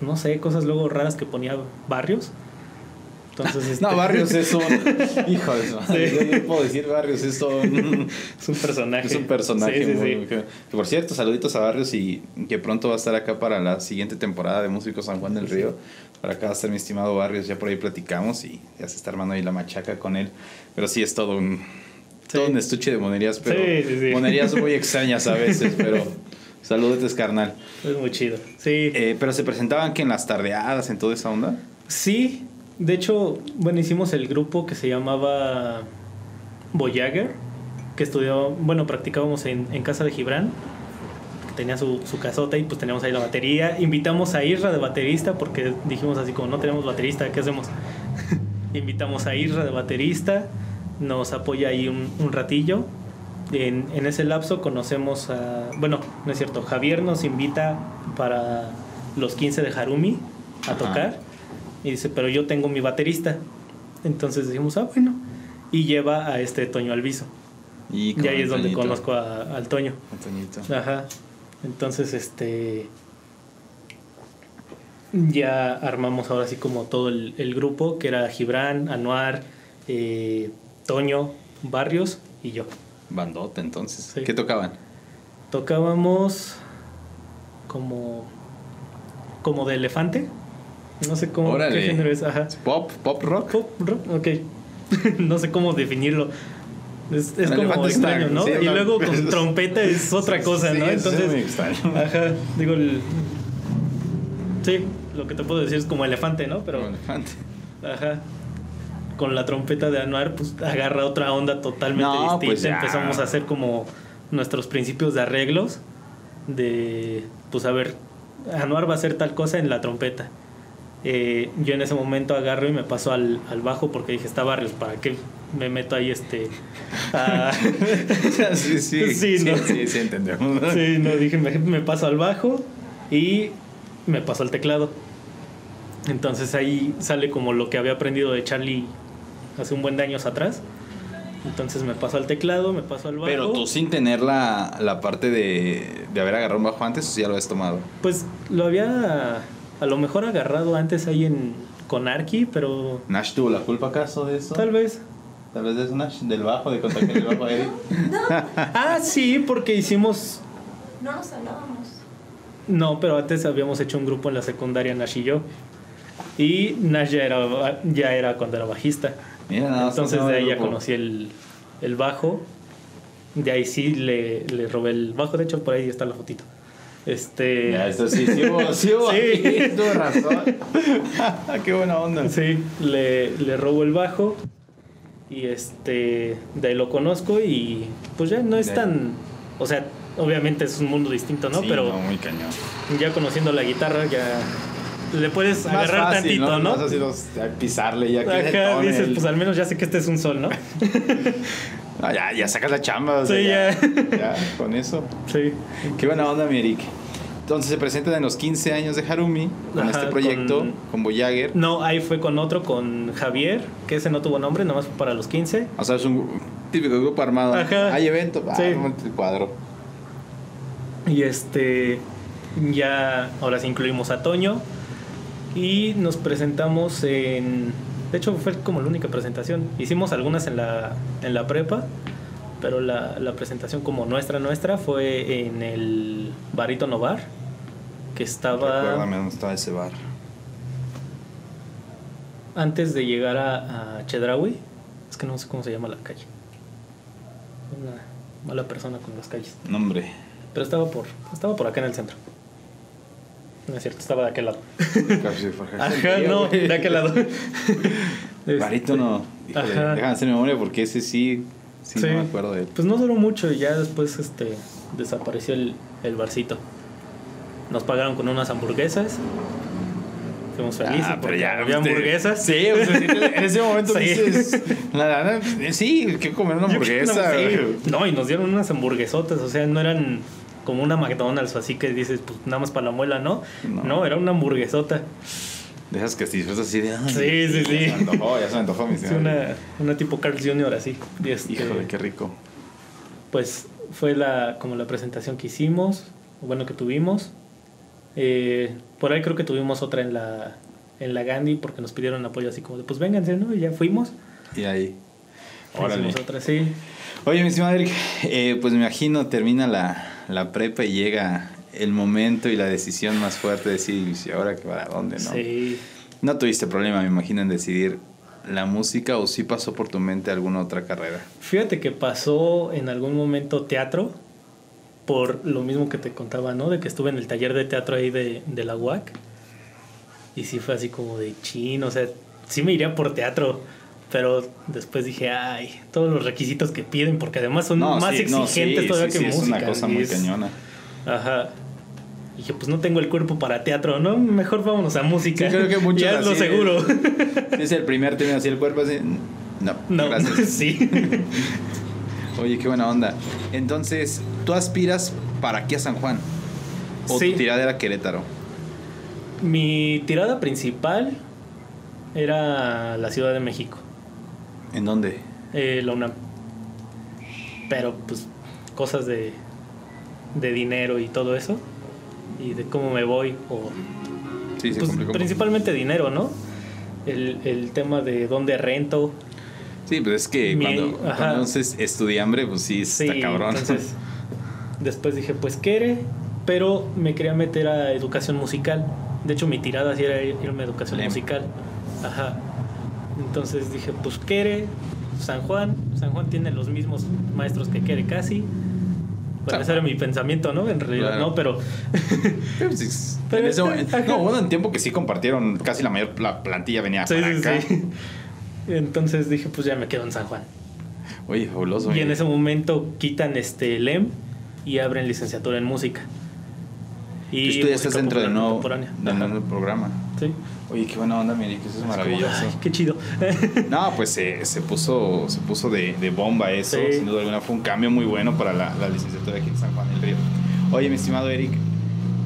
No sé, cosas luego raras que ponía Barrios. Entonces, no, Barrios es un hijo de eso. Yo puedo decir, Barrios es un personaje. Es un personaje muy. Por cierto, saluditos a Barrios, y que pronto va a estar acá para la siguiente temporada de Músicos San Juan del Río. Para acá va a estar mi estimado Barrios, ya por ahí platicamos y ya se está armando ahí la machaca con él. Pero sí es todo un estuche de monerías, pero monerías muy extrañas a veces, pero saludos, carnal. Es muy chido. Sí. Pero se presentaban que en las tardeadas, en toda esa onda. Sí. De hecho, bueno, hicimos el grupo que se llamaba Voyager, que practicábamos en casa de Gibran, que tenía su casota, y pues teníamos ahí la batería. Invitamos a Isra de baterista, porque dijimos así como no tenemos baterista, ¿qué hacemos? Invitamos a Isra de baterista, nos apoya ahí un ratillo. En ese lapso conocemos Javier nos invita para los 15 de Harumi a tocar. Y dice, pero yo tengo mi baterista. Entonces decimos, bueno. Y lleva a Toño Alviso. Y ahí es donde conozco al Toño. A Toñito. Ajá. Entonces, ya armamos ahora sí como todo el grupo, que era Gibran, Anuar, Toño, Barrios y yo. Bandota, entonces. Sí. ¿Qué tocaban? Tocábamos como de elefante. No sé cómo. Órale. ¿Qué género es? Ajá. ¿Pop rock? Pop rock, ok. No sé cómo definirlo. Es como extraño, ¿no? Sí, y luego con trompeta es otra cosa, ¿no? Entonces, es muy extraño. Ajá. Digo, sí, lo que te puedo decir es como elefante, ¿no? Pero como elefante. Ajá. Con la trompeta de Anuar, pues agarra otra onda totalmente distinta. Pues empezamos a hacer como nuestros principios de arreglos. Pues a ver, Anuar va a hacer tal cosa en la trompeta. Yo en ese momento agarro y me paso al bajo, porque dije, está Barrios, ¿para qué me meto ahí Sí, entendemos. Sí, no, dije, me paso al bajo y me paso al teclado. Entonces ahí sale como lo que había aprendido de Charlie hace un buen de años atrás, Entonces me paso al teclado, me paso al bajo. Pero tú sin tener la parte de haber agarrado un bajo antes, ¿o ya lo has tomado? Pues lo había a lo mejor agarrado antes ahí con Arki, pero... ¿Nash tuvo la culpa acaso de eso? Tal vez. Tal vez de eso, Nash, del bajo, de contactar el bajo a Eric. No. Ah, sí, porque hicimos... No nos hablábamos. No, pero antes habíamos hecho un grupo en la secundaria, Nash y yo. Y Nash ya era cuando era bajista. Mira, nada, entonces de ahí ya conocí el bajo. De ahí sí le robé el bajo. De hecho, por ahí está la fotito. Ya, eso sí hubo sí. Tuvo razón. Qué buena onda. Sí, le robo el bajo. Y de ahí lo conozco. Y pues ya no es tan... O sea, obviamente es un mundo distinto, ¿no? Sí, pero no, muy cañón. Ya conociendo la guitarra ya... Le puedes más agarrar fácil, tantito, ¿no? Más así pisarle ya. Acá dices, pues al menos ya sé que este es un sol, ¿no? No, ya sacas la chamba. O sea, sí, ya. Ya, con eso. Sí. Qué buena onda, mi Eric. Entonces se presentan en los 15 años de Harumi con este proyecto, con Voyager. No, ahí fue con otro, con Javier, que ese no tuvo nombre, nomás para los 15. O sea, es un típico grupo armado. Ajá. Hay evento, sí. Un cuadro. Y ya, ahora sí incluimos a Toño. Y nos presentamos en... De hecho, fue como la única presentación. Hicimos algunas en la prepa, pero la presentación como nuestra fue en el Barítono Bar, que estaba... Recuérdame dónde estaba ese bar. Antes de llegar a Chedraui. Es que no sé cómo se llama la calle. Una mala persona con las calles. No, hombre. Pero estaba por acá en el centro. No es cierto, estaba de aquel lado. Ajá, no, de aquel lado. Barítono. Déjame hacer memoria porque ese sí, no me acuerdo de él. Pues no duró mucho y ya después desapareció el barcito. Nos pagaron con unas hamburguesas. Fuimos felices porque ya, había hamburguesas. Sí, o sea, en ese momento dices... Sí, que comer una hamburguesa. No, y nos dieron unas hamburguesotas, o sea, no eran... como una McDonald's, así que dices, pues nada más para la muela, ¿no? No, era una hamburguesota. Dejas que te disfrutas así de... Sí. Ya se me antojó, mi señor. Una tipo Carl Jr. así. Híjole, qué rico. Pues fue como la presentación que hicimos, bueno, que tuvimos. Por ahí creo que tuvimos otra en la Gandhi, porque nos pidieron apoyo así como de, pues vénganse, ¿no? Y ya fuimos. Y ahí. Órale. Hicimos otra, sí. Oye, mi estimado Eric, pues me imagino termina la prepa y llega el momento y la decisión más fuerte de decir, ¿y ahora para dónde, no? Sí. No tuviste problema, me imagino, en decidir la música, ¿o sí pasó por tu mente alguna otra carrera? Fíjate que pasó en algún momento teatro, por lo mismo que te contaba, ¿no? De que estuve en el taller de teatro ahí de la UAC. Y sí fue así como de chin, o sea, sí me iría por teatro. Pero después dije, ay, todos los requisitos que piden, porque además son más exigentes todavía que música. Es una cosa muy cañona. Ajá. Y dije, pues no tengo el cuerpo para teatro, ¿no? Mejor vámonos a música. Sí, creo que muchos ya es lo seguro. Es el primer tema así, el cuerpo así. No, gracias. Sí. Oye, qué buena onda. Entonces, ¿tú aspiras para aquí a San Juan? ¿O sí. Tu tirada era Querétaro? Mi tirada principal era la Ciudad de México. ¿En dónde? La UNAM. Pero pues cosas de dinero y todo eso. Y de cómo me voy. Sí, pues, se complicó. Principalmente dinero, ¿no? El tema de dónde rento. Sí, pues es que cuando estudiambre, pues sí, está cabrón. Entonces, después dije, pues quiere, pero me quería meter a educación musical. De hecho, mi tirada sí era irme a educación musical. Ajá. Entonces dije, pues Quere, San Juan tiene los mismos maestros que Quere casi. Bueno, ese era mi pensamiento, ¿no? En realidad no, pero... pero hubo un tiempo que sí compartieron, casi la mayor plantilla venía para acá. Sí. Entonces dije, pues ya me quedo en San Juan. Oye, fabuloso. Y en ese momento quitan el EM y abren licenciatura en música. Y tú estudiaste dentro de nuevo del programa. Sí. Oye, qué buena onda, Miri, que eso es maravilloso. Como, ay, qué chido. No, pues se puso de bomba eso, sí. Sin duda alguna fue un cambio muy bueno para la licenciatura aquí en San Juan del Río. Oye, mi estimado Eric,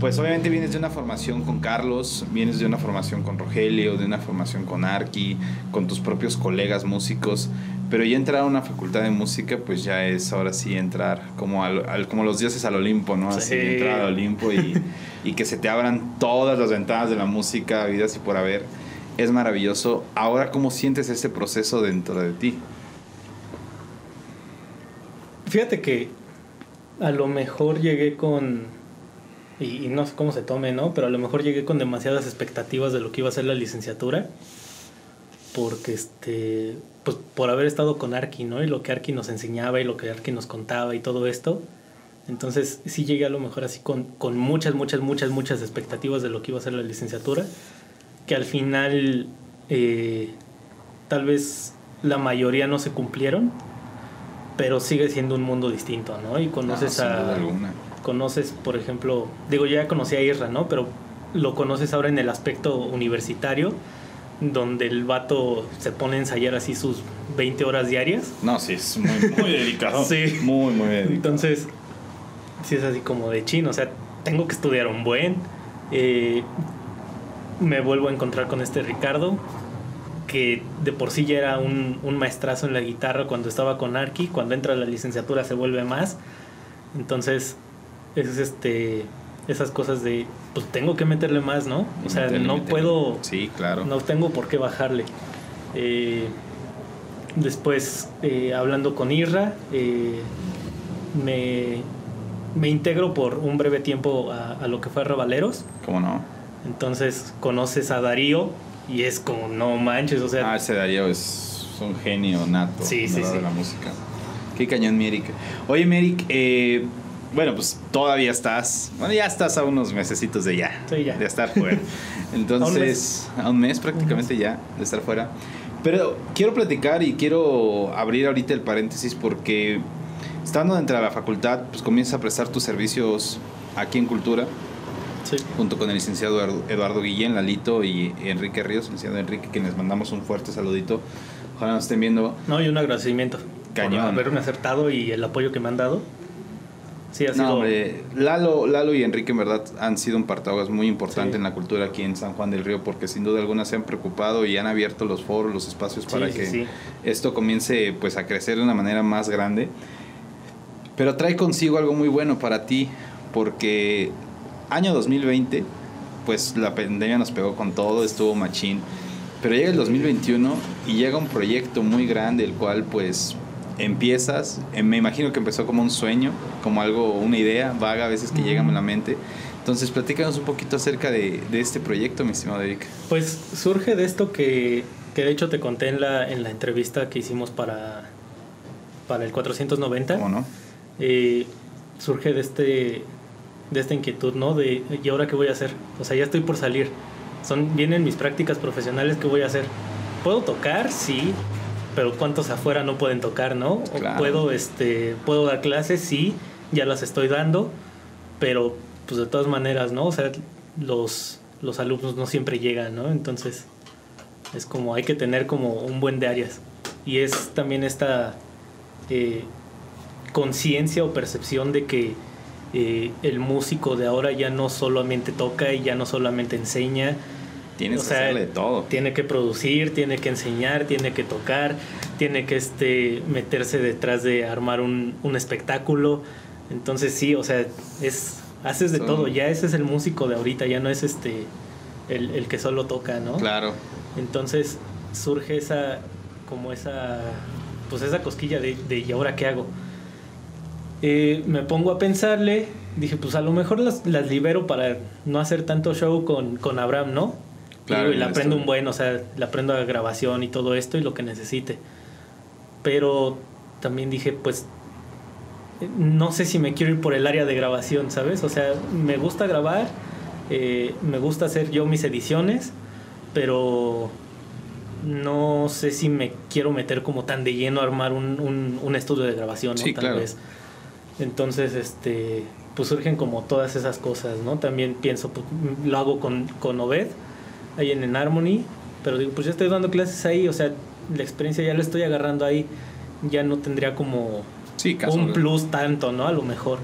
pues obviamente vienes de una formación con Carlos, vienes de una formación con Rogelio, de una formación con Arqui, con tus propios colegas músicos, Pero ya entrar a una facultad de música, pues ya es ahora sí entrar como, como los dioses al Olimpo, ¿no? Así, sí, entrar al Olimpo y que se te abran todas las ventanas de la música, vidas y por haber. Es maravilloso. Ahora, ¿cómo sientes ese proceso dentro de ti? Fíjate que a lo mejor llegué con... Y no sé cómo se tome, ¿no? Pero a lo mejor llegué con demasiadas expectativas de lo que iba a ser la licenciatura. Porque pues por haber estado con Arqui, ¿no? Y lo que Arqui nos enseñaba y lo que Arqui nos contaba y todo esto. Entonces sí llegué a lo mejor así con muchas expectativas de lo que iba a ser la licenciatura. Que al final tal vez la mayoría no se cumplieron. Pero sigue siendo un mundo distinto, ¿no? Y conoces sin duda alguna. Conoces, por ejemplo, digo, yo ya conocí a Isra, ¿no? Pero lo conoces ahora en el aspecto universitario, donde el vato se pone a ensayar así sus 20 horas diarias. No, sí, es muy dedicado. Sí. Muy dedicado. Entonces, sí es así como de chino, o sea, tengo que estudiar un buen. Me vuelvo a encontrar con este Ricardo, que de por sí ya era un maestrazo en la guitarra cuando estaba con Arqui. Cuando entra a la licenciatura se vuelve más. Entonces... es esas cosas de pues tengo que meterle más, ¿no? O sea, meterle. Puedo, sí, claro, no tengo por qué bajarle. Después hablando con Irra, me integro por un breve tiempo a lo que fue Rabaleros. ¿Cómo no? Entonces conoces a Darío y es como no manches, o sea, ese Darío es un genio nato, sí, de la música. Qué cañón, mi Eric. Oye, mi Eric, bueno, pues todavía estás... Bueno, ya estás a unos mesecitos de ya. Sí, ya. De estar fuera. Entonces, a un mes prácticamente ya de estar fuera. Pero quiero platicar y quiero abrir ahorita el paréntesis porque estando dentro de la facultad, pues comienzas a prestar tus servicios aquí en Cultura. Sí. Junto con el licenciado Eduardo Guillén, Lalito y Enrique Ríos. El licenciado Enrique, que les mandamos un fuerte saludito. Ojalá nos estén viendo. No, y un agradecimiento. Cañón. Por haberme acertado y el apoyo que me han dado. Sí, ha sido... No, hombre, Lalo y Enrique en verdad han sido un partaguas muy importante, sí, en la cultura aquí en San Juan del Río, porque sin duda alguna se han preocupado y han abierto los foros, los espacios para esto comience pues a crecer de una manera más grande. Pero trae consigo algo muy bueno para ti, porque año 2020 pues la pandemia nos pegó con todo, estuvo machín, pero llega el 2021 y llega un proyecto muy grande el cual pues empiezas, me imagino que empezó como un sueño, como algo, una idea vaga a veces que llega a la mente. Entonces platícanos un poquito acerca de este proyecto, mi estimado Eric. Pues surge de esto que de hecho te conté en la entrevista que hicimos para el 490. ¿Cómo no? Surge de esta inquietud, ¿no? De ¿y ahora qué voy a hacer? O sea, ya estoy por salir, vienen mis prácticas profesionales, ¿qué voy a hacer? ¿Puedo tocar? Sí, pero ¿cuántos afuera no pueden tocar, no? Claro. ¿Puedo dar clases? Sí, ya las estoy dando, pero pues de todas maneras, ¿no? O sea, los alumnos no siempre llegan, ¿no? Entonces es como hay que tener como un buen de áreas. Y es también esta conciencia o percepción de que el músico de ahora ya no solamente toca y ya no solamente enseña. Tienes que hacerle todo. Tiene que producir, tiene que enseñar, tiene que tocar, tiene que meterse detrás de armar un espectáculo. Entonces sí, o sea, haces de todo. Ya ese es el músico de ahorita, ya no es el que solo toca, ¿no? Claro. Entonces surge esa cosquilla de ¿y ahora qué hago? Me pongo a pensarle, dije, pues a lo mejor las libero para no hacer tanto show con Abraham, ¿no? Claro, y la aprendo un buen, o sea, la aprendo a grabación y todo esto y lo que necesite. Pero también dije, pues, no sé si me quiero ir por el área de grabación, ¿sabes? O sea, me gusta grabar, me gusta hacer yo mis ediciones, pero no sé si me quiero meter como tan de lleno a armar un estudio de grabación, ¿no? Sí, tal vez. Entonces, pues surgen como todas esas cosas, ¿no? También pienso, pues, lo hago con Obed, ahí en Harmony, pero digo, pues ya estoy dando clases ahí, o sea, la experiencia ya la estoy agarrando ahí, ya no tendría como un plus tanto, ¿no? A lo mejor.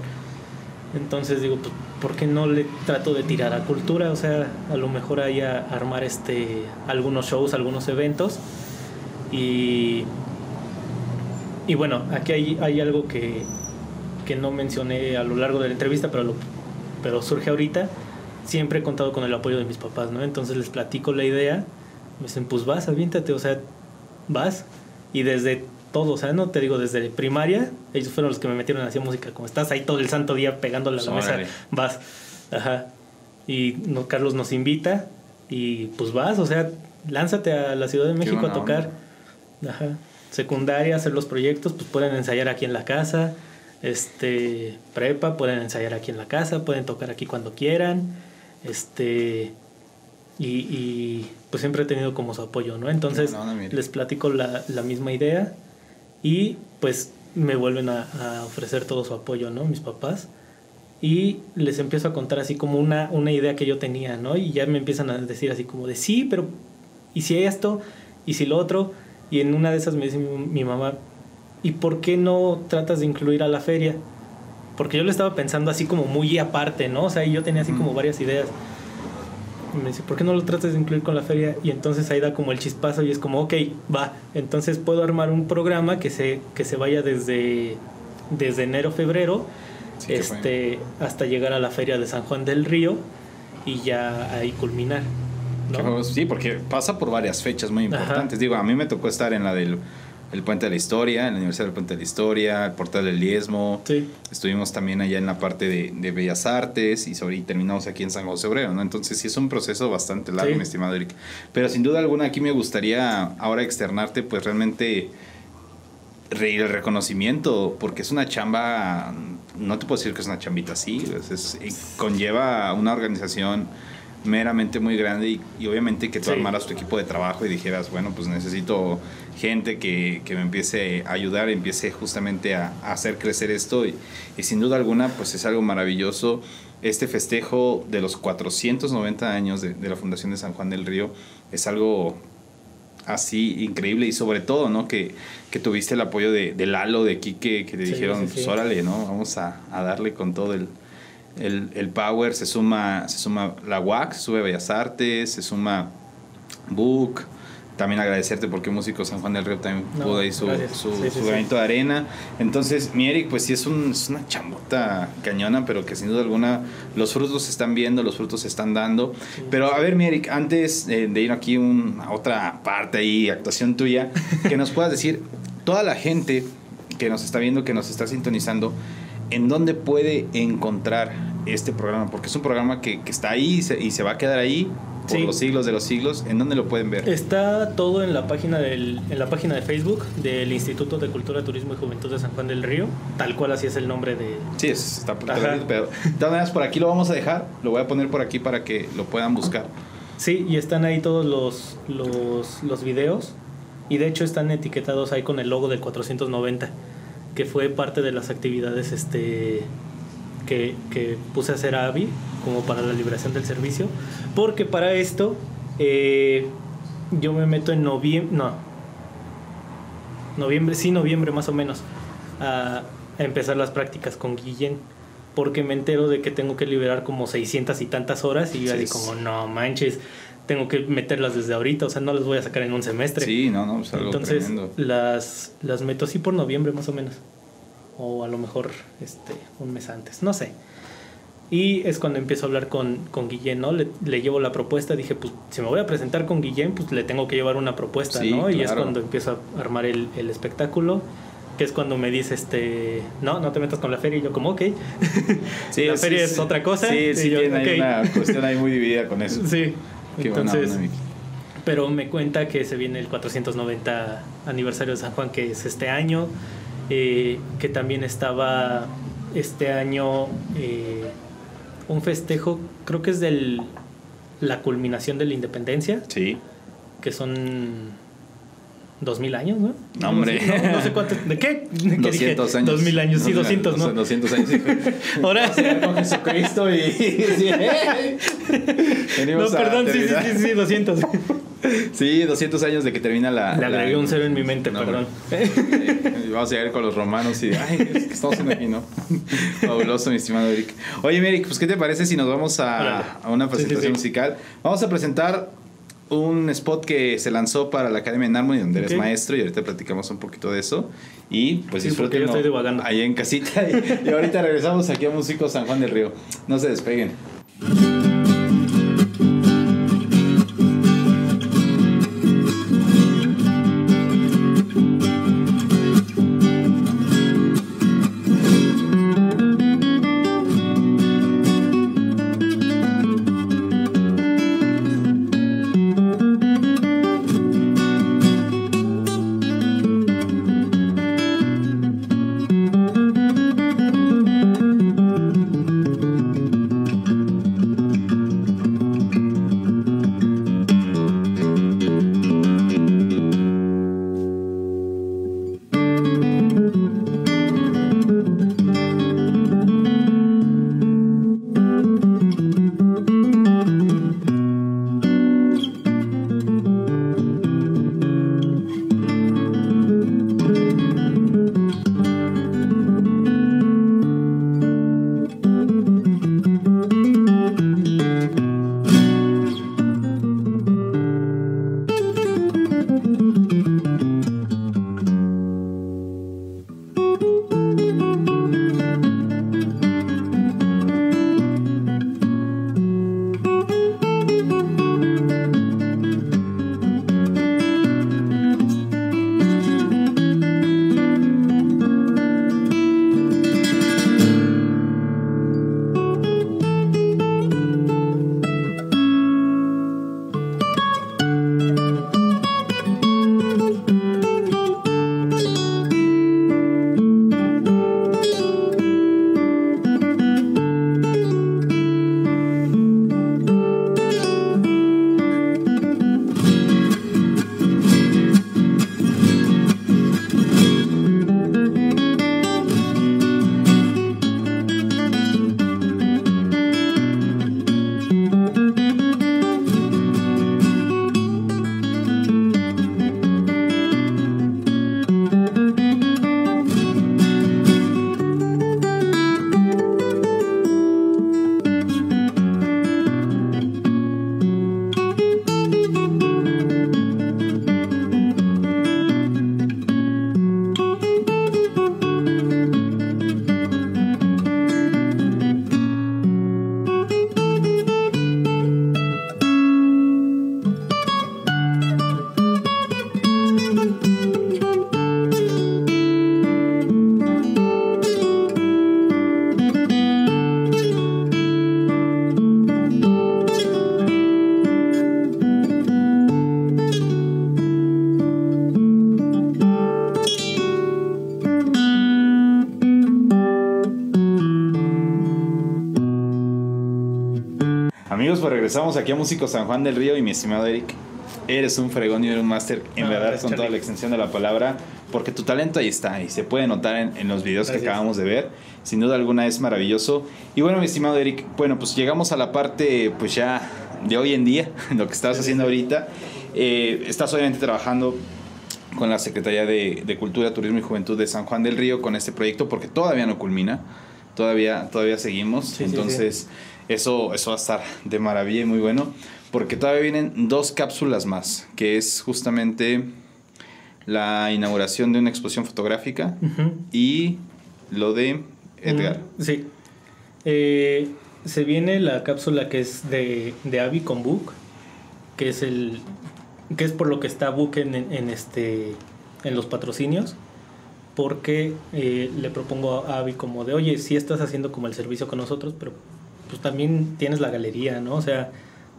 Entonces digo, pues, ¿por qué no le trato de tirar a Cultura? O sea, a lo mejor ahí a armar algunos shows, algunos eventos, y Y bueno, aquí hay algo que no mencioné a lo largo de la entrevista, pero surge ahorita. Siempre he contado con el apoyo de mis papás, ¿no? Entonces les platico la idea. Me dicen, pues vas, aviéntate, o sea, vas. Y desde todo, o sea, no te digo, desde primaria, ellos fueron los que me metieron hacia música. Como estás ahí todo el santo día pegándole a la mesa, vas. Ajá. Y no, Carlos nos invita y pues vas, o sea, lánzate a la Ciudad de México a tocar. Ajá. Secundaria, hacer los proyectos, pues pueden ensayar aquí en la casa. Prepa, pueden ensayar aquí en la casa, pueden tocar aquí cuando quieran. Y pues siempre he tenido como su apoyo, ¿no? Entonces les platico la misma idea y pues me vuelven a ofrecer todo su apoyo, ¿no? Mis papás. Y les empiezo a contar así como una idea que yo tenía, ¿no? Y ya me empiezan a decir así como de sí, pero ¿y si esto? ¿Y si lo otro? Y en una de esas me dice mi mamá, ¿y por qué no tratas de incluir a la feria? Porque yo lo estaba pensando así como muy aparte, ¿no? O sea, yo tenía así como varias ideas. Y me dice, ¿por qué no lo tratas de incluir con la feria? Y entonces ahí da como el chispazo y es como, ok, va. Entonces puedo armar un programa que se vaya desde enero, febrero, sí, hasta llegar a la feria de San Juan del Río y ya ahí culminar, ¿no? Sí, porque pasa por varias fechas muy importantes. Ajá. Digo, a mí me tocó estar en la del... el Puente de la Historia, el Aniversario del Puente de la Historia, el Portal del Diezmo. Sí. Estuvimos también allá en la parte de Bellas Artes y terminamos aquí en San José Obrero, ¿no? Entonces sí es un proceso bastante largo, sí, mi estimado Eric. Pero sin duda alguna aquí me gustaría ahora externarte pues realmente el reconocimiento, porque es una chamba, no te puedo decir que es una chambita así, conlleva una organización meramente muy grande y obviamente que tú armaras tu equipo de trabajo y dijeras, bueno, pues necesito gente que me empiece a ayudar, empiece justamente a hacer crecer esto y sin duda alguna pues es algo maravilloso. Este festejo de los 490 años de la Fundación de San Juan del Río es algo así increíble y sobre todo, ¿no? Que tuviste el apoyo de Lalo, de Quique, que te dijeron, pues órale, ¿no? Vamos a darle con todo el power. Se suma la UAC, se sube Bellas Artes, se suma Book. También agradecerte porque Músicos San Juan del Río también pudo ahí su granito de arena. Entonces, mi Eric, pues sí es una chambota cañona, pero que sin duda alguna los frutos se están viendo, los frutos se están dando. Sí. Pero a ver, mi Eric, antes de ir aquí a otra parte ahí, actuación tuya, que nos puedas decir, toda la gente que nos está viendo, que nos está sintonizando, ¿en dónde puede encontrar este programa? Porque es un programa que está ahí y se va a quedar ahí por los siglos de los siglos. ¿En dónde lo pueden ver? Está todo en la página de Facebook del Instituto de Cultura, Turismo y Juventud de San Juan del Río. Tal cual así es el nombre de... Sí, está por ahí, pero de todas maneras por aquí lo vamos a dejar. Lo voy a poner por aquí para que lo puedan buscar. Sí, y están ahí todos los videos. Y de hecho están etiquetados ahí con el logo del 490. Que fue parte de las actividades que puse a hacer a Abby como para la liberación del servicio, porque para esto yo me meto en noviembre más o menos a empezar las prácticas con Guillén, porque me entero de que tengo que liberar como 600 y tantas horas y yo así como no manches, tengo que meterlas desde ahorita, o sea, no las voy a sacar en un semestre. Sí, no, es algo entonces tremendo. Las meto así por noviembre más o menos, o a lo mejor un mes antes, no sé. Y es cuando empiezo a hablar con Guillén, ¿no? Le llevo la propuesta, dije, pues si me voy a presentar con Guillén, pues le tengo que llevar una propuesta, sí, ¿no? Claro. Y es cuando empiezo a armar el espectáculo, que es cuando me dice, no te metas con la feria. Y yo como, ok. Sí, la feria es otra cosa. Sí, sí, yo, tiene okay. Hay una cuestión ahí muy dividida con eso. Sí. Qué entonces, pero me cuenta que se viene el 490 aniversario de San Juan, que es este año, que también estaba este año un festejo, creo que es de la culminación de la independencia, sí, que son 2000 años, ¿no? No, hombre. No sé cuánto. ¿De qué? 200 años. 2000 años, sí, 200, ¿no? 200 años. Ahora. Con Jesucristo y... No, perdón, sí, 200. Sí, 200 años de que termina la... Le agregué un cero en mi mente, no, perdón. Vamos a llegar con los romanos y... Ay, es que estamos en aquí, ¿no? Fabuloso, mi estimado Eric. Oye, Eric, pues, ¿qué te parece si nos vamos a una presentación musical? Vamos a presentar un spot que se lanzó para la Academia en Harmony, donde eres maestro, y ahorita platicamos un poquito de eso. Y pues sí, disfruten, yo estoy divagando ahí en casita. Y ahorita regresamos aquí a Músicos San Juan del Río. No se despeguen. Regresamos aquí a Músicos San Juan del Río. Y mi estimado Eric, eres un fregón y eres un máster, en verdad, con toda la extensión de la palabra, porque tu talento ahí está y se puede notar en los videos que acabamos de ver. Sin duda alguna es maravilloso. Y bueno, mi estimado Eric, bueno, pues llegamos a la parte pues ya de hoy en día, lo que estás haciendo ahorita. Estás obviamente trabajando con la Secretaría de Cultura, Turismo y Juventud de San Juan del Río con este proyecto, porque todavía no culmina, todavía seguimos. Entonces Eso va a estar de maravilla y muy bueno, porque todavía vienen 2 cápsulas más, que es justamente la inauguración de una exposición fotográfica y lo de Edgar. Sí. Se viene la cápsula que es de Abby con Book, que es por lo que está Book en los patrocinios, porque le propongo a Abby como de, oye, sí estás haciendo como el servicio con nosotros, pero pues también tienes la galería, ¿no? O sea,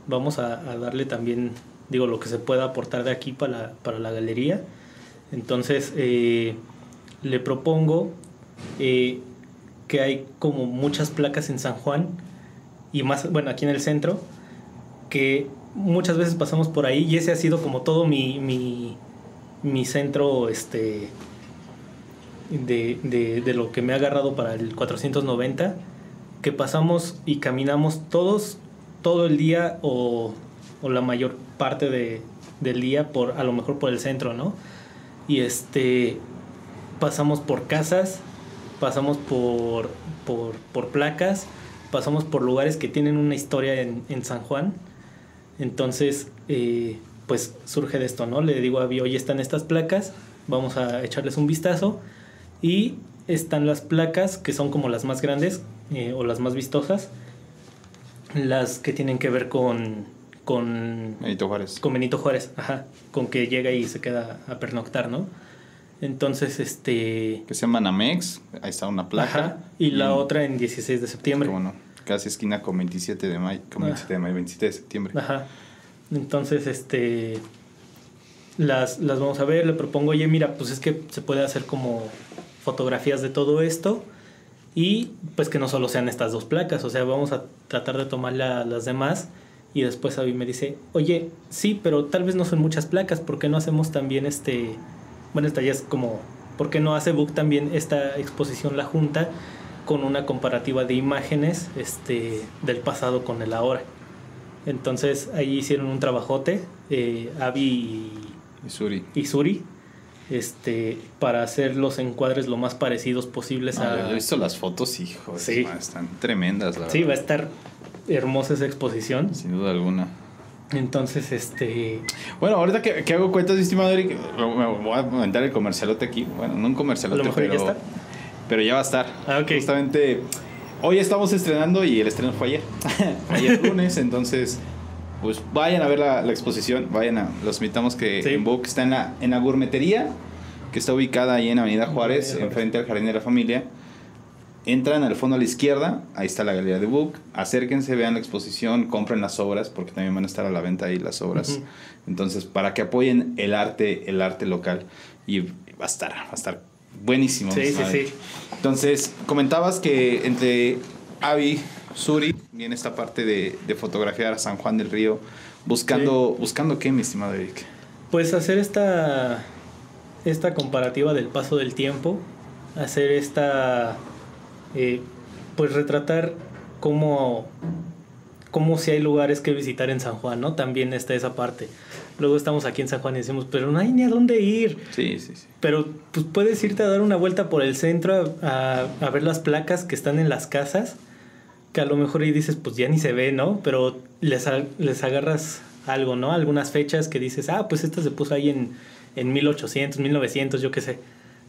vamos a darle también, digo, lo que se pueda aportar de aquí para la galería. Entonces, le propongo que hay como muchas placas en San Juan, y más, bueno, aquí en el centro, que muchas veces pasamos por ahí, y ese ha sido como todo mi centro de lo que me ha agarrado para el 490, que pasamos y caminamos todo el día o la mayor parte del día, a lo mejor por el centro, ¿no? Y pasamos por casas, pasamos por placas, pasamos por lugares que tienen una historia en San Juan, Entonces, pues surge de esto, ¿no? Le digo a Abby, oye, están estas placas, vamos a echarles un vistazo. Y están las placas que son como las más grandes o las más vistosas, las que tienen que ver con Benito Juárez. Con Benito Juárez, ajá, con que llega y se queda a pernoctar, ¿no? Entonces, que se llama Namex, ahí está una placa. Ajá, y la otra en 16 de septiembre. Bueno, casi esquina con 27 de mayo, con 27 de septiembre. Ajá. Entonces, las vamos a ver, le propongo, oye, mira, pues es que se puede hacer como fotografías de todo esto y pues que no solo sean estas dos placas, o sea, vamos a tratar de tomar las demás. Y después Abby me dice, oye, sí, pero tal vez no son muchas placas, ¿por qué no hacemos también bueno, esta ya es como, ¿por qué no hace Book también esta exposición la junta con una comparativa de imágenes del pasado con el ahora? Entonces ahí hicieron un trabajote, Abby y Suri, para hacer los encuadres lo más parecidos posibles a... Yo he visto las fotos, hijo, sí. Están tremendas, la verdad. Sí, va a estar hermosa esa exposición. Sin duda alguna. Entonces, bueno, ahorita que hago cuentas, mi estimado Eric, me voy a aumentar el comercialote aquí. Bueno, no un comercialote, pero ya va a estar. Ah, okay. Justamente hoy estamos estrenando y el estreno fue ayer. Ayer lunes, entonces... Pues vayan a ver la exposición, los invitamos que sí. En Book está en la gourmetería, que está ubicada ahí en Avenida Juárez, enfrente al Jardín de la Familia. Entran al fondo a la izquierda, ahí está la galería de Book, acérquense, vean la exposición, compren las obras, porque también van a estar a la venta ahí las obras. Uh-huh. Entonces, para que apoyen el arte local, y va a estar buenísimo. Sí, sí, sí. Entonces, comentabas que entre Abby, Suri, viene esta parte de fotografiar a San Juan del Río, buscando qué, mi estimado Eric. Pues hacer esta comparativa del paso del tiempo, hacer pues retratar cómo si hay lugares que visitar en San Juan, ¿no? También está esa parte. Luego estamos aquí en San Juan y decimos, pero no hay ni a dónde ir. Sí, sí, sí. Pero pues puedes irte a dar una vuelta por el centro a ver las placas que están en las casas. Que a lo mejor ahí dices, pues ya ni se ve, ¿no? Pero les agarras algo, ¿no? Algunas fechas que dices, pues esta se puso ahí en 1800, 1900, yo qué sé,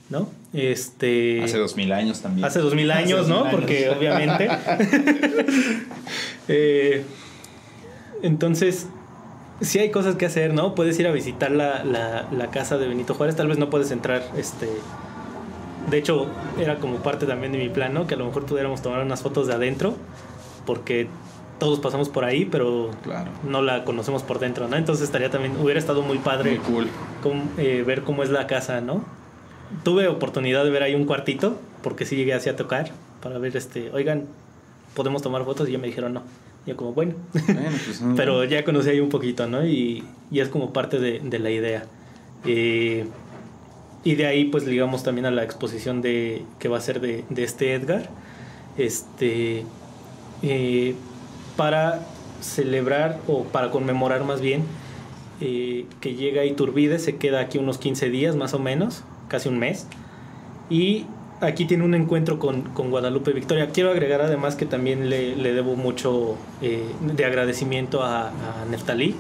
¿no? Hace 2000 años también. Hace 2000 años, ¿no? Porque obviamente... entonces, sí hay cosas que hacer, ¿no? Puedes ir a visitar la casa de Benito Juárez, tal vez no puedes entrar, De hecho, era como parte también de mi plan, ¿no? Que a lo mejor pudiéramos tomar unas fotos de adentro, porque todos pasamos por ahí, pero claro, no la conocemos por dentro, ¿no? Entonces hubiera estado muy padre, muy cool, ver cómo es la casa, ¿no? Tuve oportunidad de ver ahí un cuartito, porque sí llegué así a tocar, para ver, oigan, ¿podemos tomar fotos? Y ya me dijeron no. Y yo como, bueno pues, no. Pero ya conocí ahí un poquito, ¿no? Y es como parte de la idea. Y de ahí pues ligamos también a la exposición que va a ser de Edgar, para celebrar o para conmemorar más bien que llega a Iturbide, se queda aquí unos 15 días más o menos, casi un mes, y aquí tiene un encuentro con Guadalupe Victoria. Quiero agregar además que también le debo mucho de agradecimiento a Neftalí,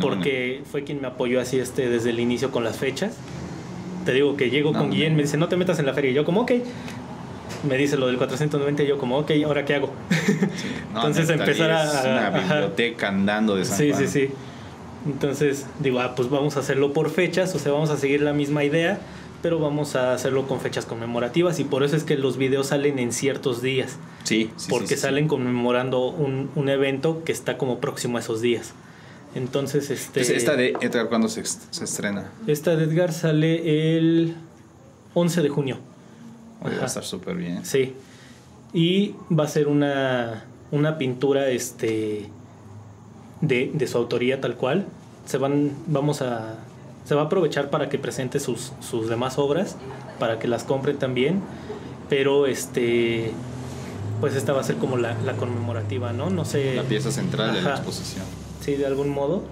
porque fue quien me apoyó así desde el inicio con las fechas. Te digo que llego con Guillén, me dice, no te metas en la feria. Y yo como, ok. Me dice lo del 490 y yo como, ok, ¿ahora qué hago? Sí, no, entonces empezar a... una biblioteca andando de San Juan. Sí, sí, sí. Entonces digo, pues vamos a hacerlo por fechas. O sea, vamos a seguir la misma idea, pero vamos a hacerlo con fechas conmemorativas. Y por eso es que los videos salen en ciertos días. Sí, sí. Porque sí, salen conmemorando un evento que está como próximo a esos días. Entonces, ¿esta de Edgar cuándo se estrena? Esta de Edgar sale el 11 de junio. Oye, va a estar súper bien. Sí. Y va a ser una pintura de su autoría tal cual. Se va a aprovechar para que presente sus demás obras, para que las compren también. Pero pues esta va a ser como la conmemorativa, ¿no? No sé. La pieza central de la exposición. Sí, de algún modo,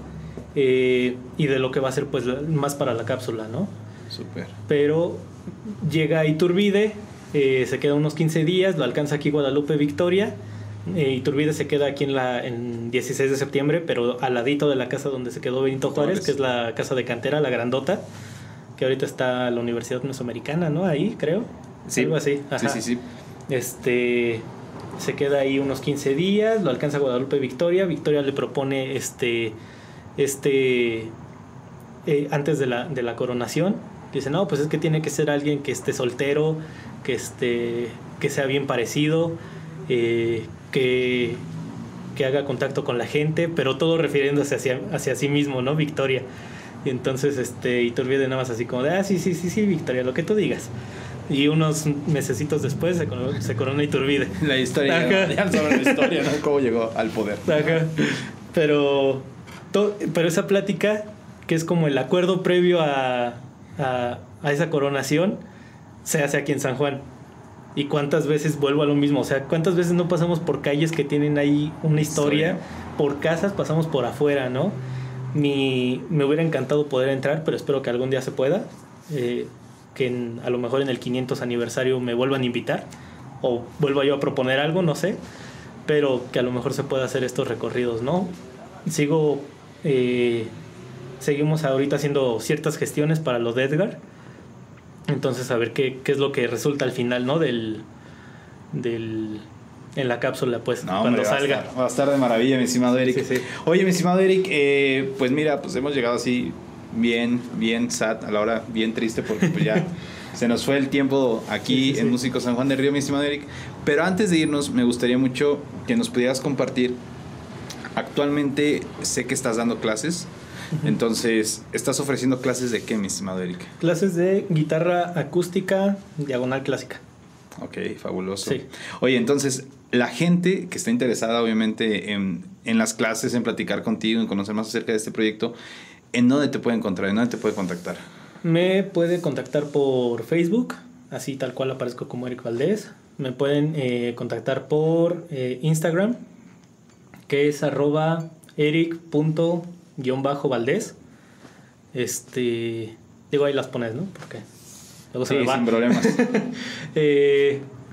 y de lo que va a ser pues más para la cápsula, ¿no? Súper. Pero llega a Iturbide, se queda unos 15 días, lo alcanza aquí Guadalupe Victoria, Iturbide se queda aquí en 16 de septiembre, pero al ladito de la casa donde se quedó Benito Juárez, que es la casa de cantera, la grandota, que ahorita está la Universidad Mesoamericana, ¿no? Ahí, creo. Sí. Algo así. Ajá. Sí, sí, sí. Se queda ahí unos 15 días, lo alcanza Guadalupe Victoria. Victoria le propone antes de la coronación, dice, no, pues es que tiene que ser alguien que esté soltero, que sea bien parecido, que haga contacto con la gente, pero todo refiriéndose hacia sí mismo, ¿no? Victoria. Y entonces Iturbide nada más así como de, ah, sí, sí, sí, sí, Victoria, lo que tú digas. Y unos mesecitos después se corona Iturbide. La historia, ya saben la historia, ¿no? Cómo llegó al poder. Ajá. Pero esa plática, que es como el acuerdo previo a esa coronación, se hace aquí en San Juan. Y cuántas veces vuelvo a lo mismo, o sea, cuántas veces no pasamos por calles que tienen ahí una historia, por casas pasamos por afuera, ¿no? Me hubiera encantado poder entrar, pero espero que algún día se pueda, que a lo mejor en el 500 aniversario me vuelvan a invitar, o vuelva yo a proponer algo, no sé, pero que a lo mejor se pueda hacer estos recorridos, ¿no? Seguimos ahorita haciendo ciertas gestiones para lo de Edgar. Entonces, a ver qué es lo que resulta al final, ¿no? En la cápsula, pues, no, cuando salga. Va a estar de maravilla, mi estimado Eric. Sí, sí. Oye, mi estimado Eric, pues mira, pues hemos llegado así bien sad, a la hora bien triste, porque pues ya se nos fue el tiempo aquí en Músicos San Juan del Río, mi estimado Eric. Pero antes de irnos, me gustaría mucho que nos pudieras compartir. Actualmente sé que estás dando clases. Entonces, ¿estás ofreciendo clases de qué, mi estimado Eric? Clases de guitarra acústica, diagonal clásica. Ok, fabuloso. Sí. Oye, entonces, la gente que está interesada, obviamente, en las clases, en platicar contigo, en conocer más acerca de este proyecto, ¿en dónde te puede encontrar? ¿En dónde te puede contactar? Me puede contactar por Facebook, así tal cual aparezco como Eric Valdés. Me pueden contactar por Instagram, que es @eric_Valdés. Digo, ahí las pones, ¿no? Porque luego se me va. Sin problemas.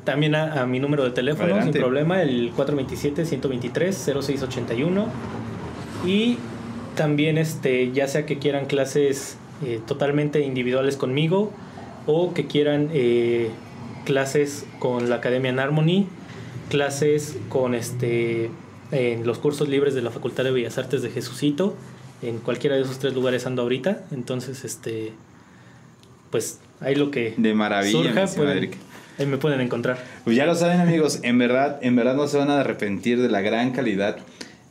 También a mi número de teléfono. Adelante. Sin problema, el 427-123-0681. Y también ya sea que quieran clases totalmente individuales conmigo, o que quieran clases con la Academia en Harmony, clases con en los cursos libres de la Facultad de Bellas Artes de Jesucito. En cualquiera de esos tres lugares ando ahorita. Entonces, pues ahí lo que de maravilla surja, ahí me pueden encontrar. Pues ya lo saben, amigos, en verdad no se van a arrepentir de la gran calidad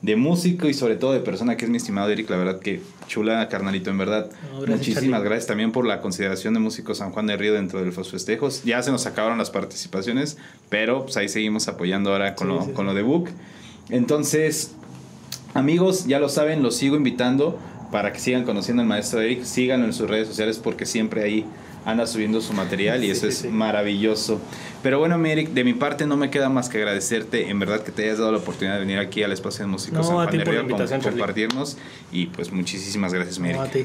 de músico y sobre todo de persona que es mi estimado Eric. La verdad que chula, carnalito, en verdad. No, gracias, muchísimas Charlie. Gracias también por la consideración de Músicos San Juan del Río dentro de los festejos. Ya se nos acabaron las participaciones, pero pues ahí seguimos apoyando ahora con lo de Book. Entonces, amigos, ya lo saben, los sigo invitando para que sigan conociendo al maestro Eric. Síganlo en sus redes sociales porque siempre ahí anda subiendo su material y eso es maravilloso. Pero bueno, Eric, de mi parte no me queda más que agradecerte, en verdad, que te hayas dado la oportunidad de venir aquí al espacio de Músicos San Juan del Río, compartirnos, y pues muchísimas gracias, Eric. A ti.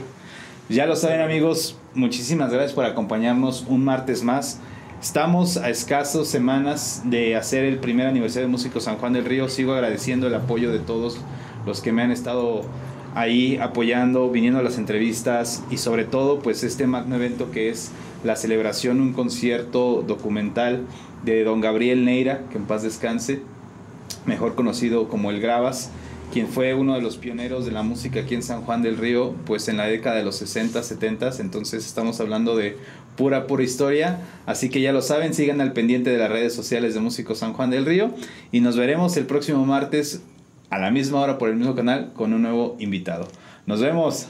Ya lo saben, amigos, muchísimas gracias por acompañarnos un martes más. Estamos a escasos semanas de hacer el primer aniversario de Músicos San Juan del Río. Sigo agradeciendo el apoyo de todos los que me han estado ahí apoyando, viniendo a las entrevistas y sobre todo pues este magno evento que es la celebración, un concierto documental de don Gabriel Neira, que en paz descanse, mejor conocido como El Gravas, quien fue uno de los pioneros de la música aquí en San Juan del Río, pues en la década de los 60, 70, entonces estamos hablando de pura historia, así que ya lo saben, sigan al pendiente de las redes sociales de Músicos San Juan del Río y nos veremos el próximo martes a la misma hora por el mismo canal con un nuevo invitado. Nos vemos.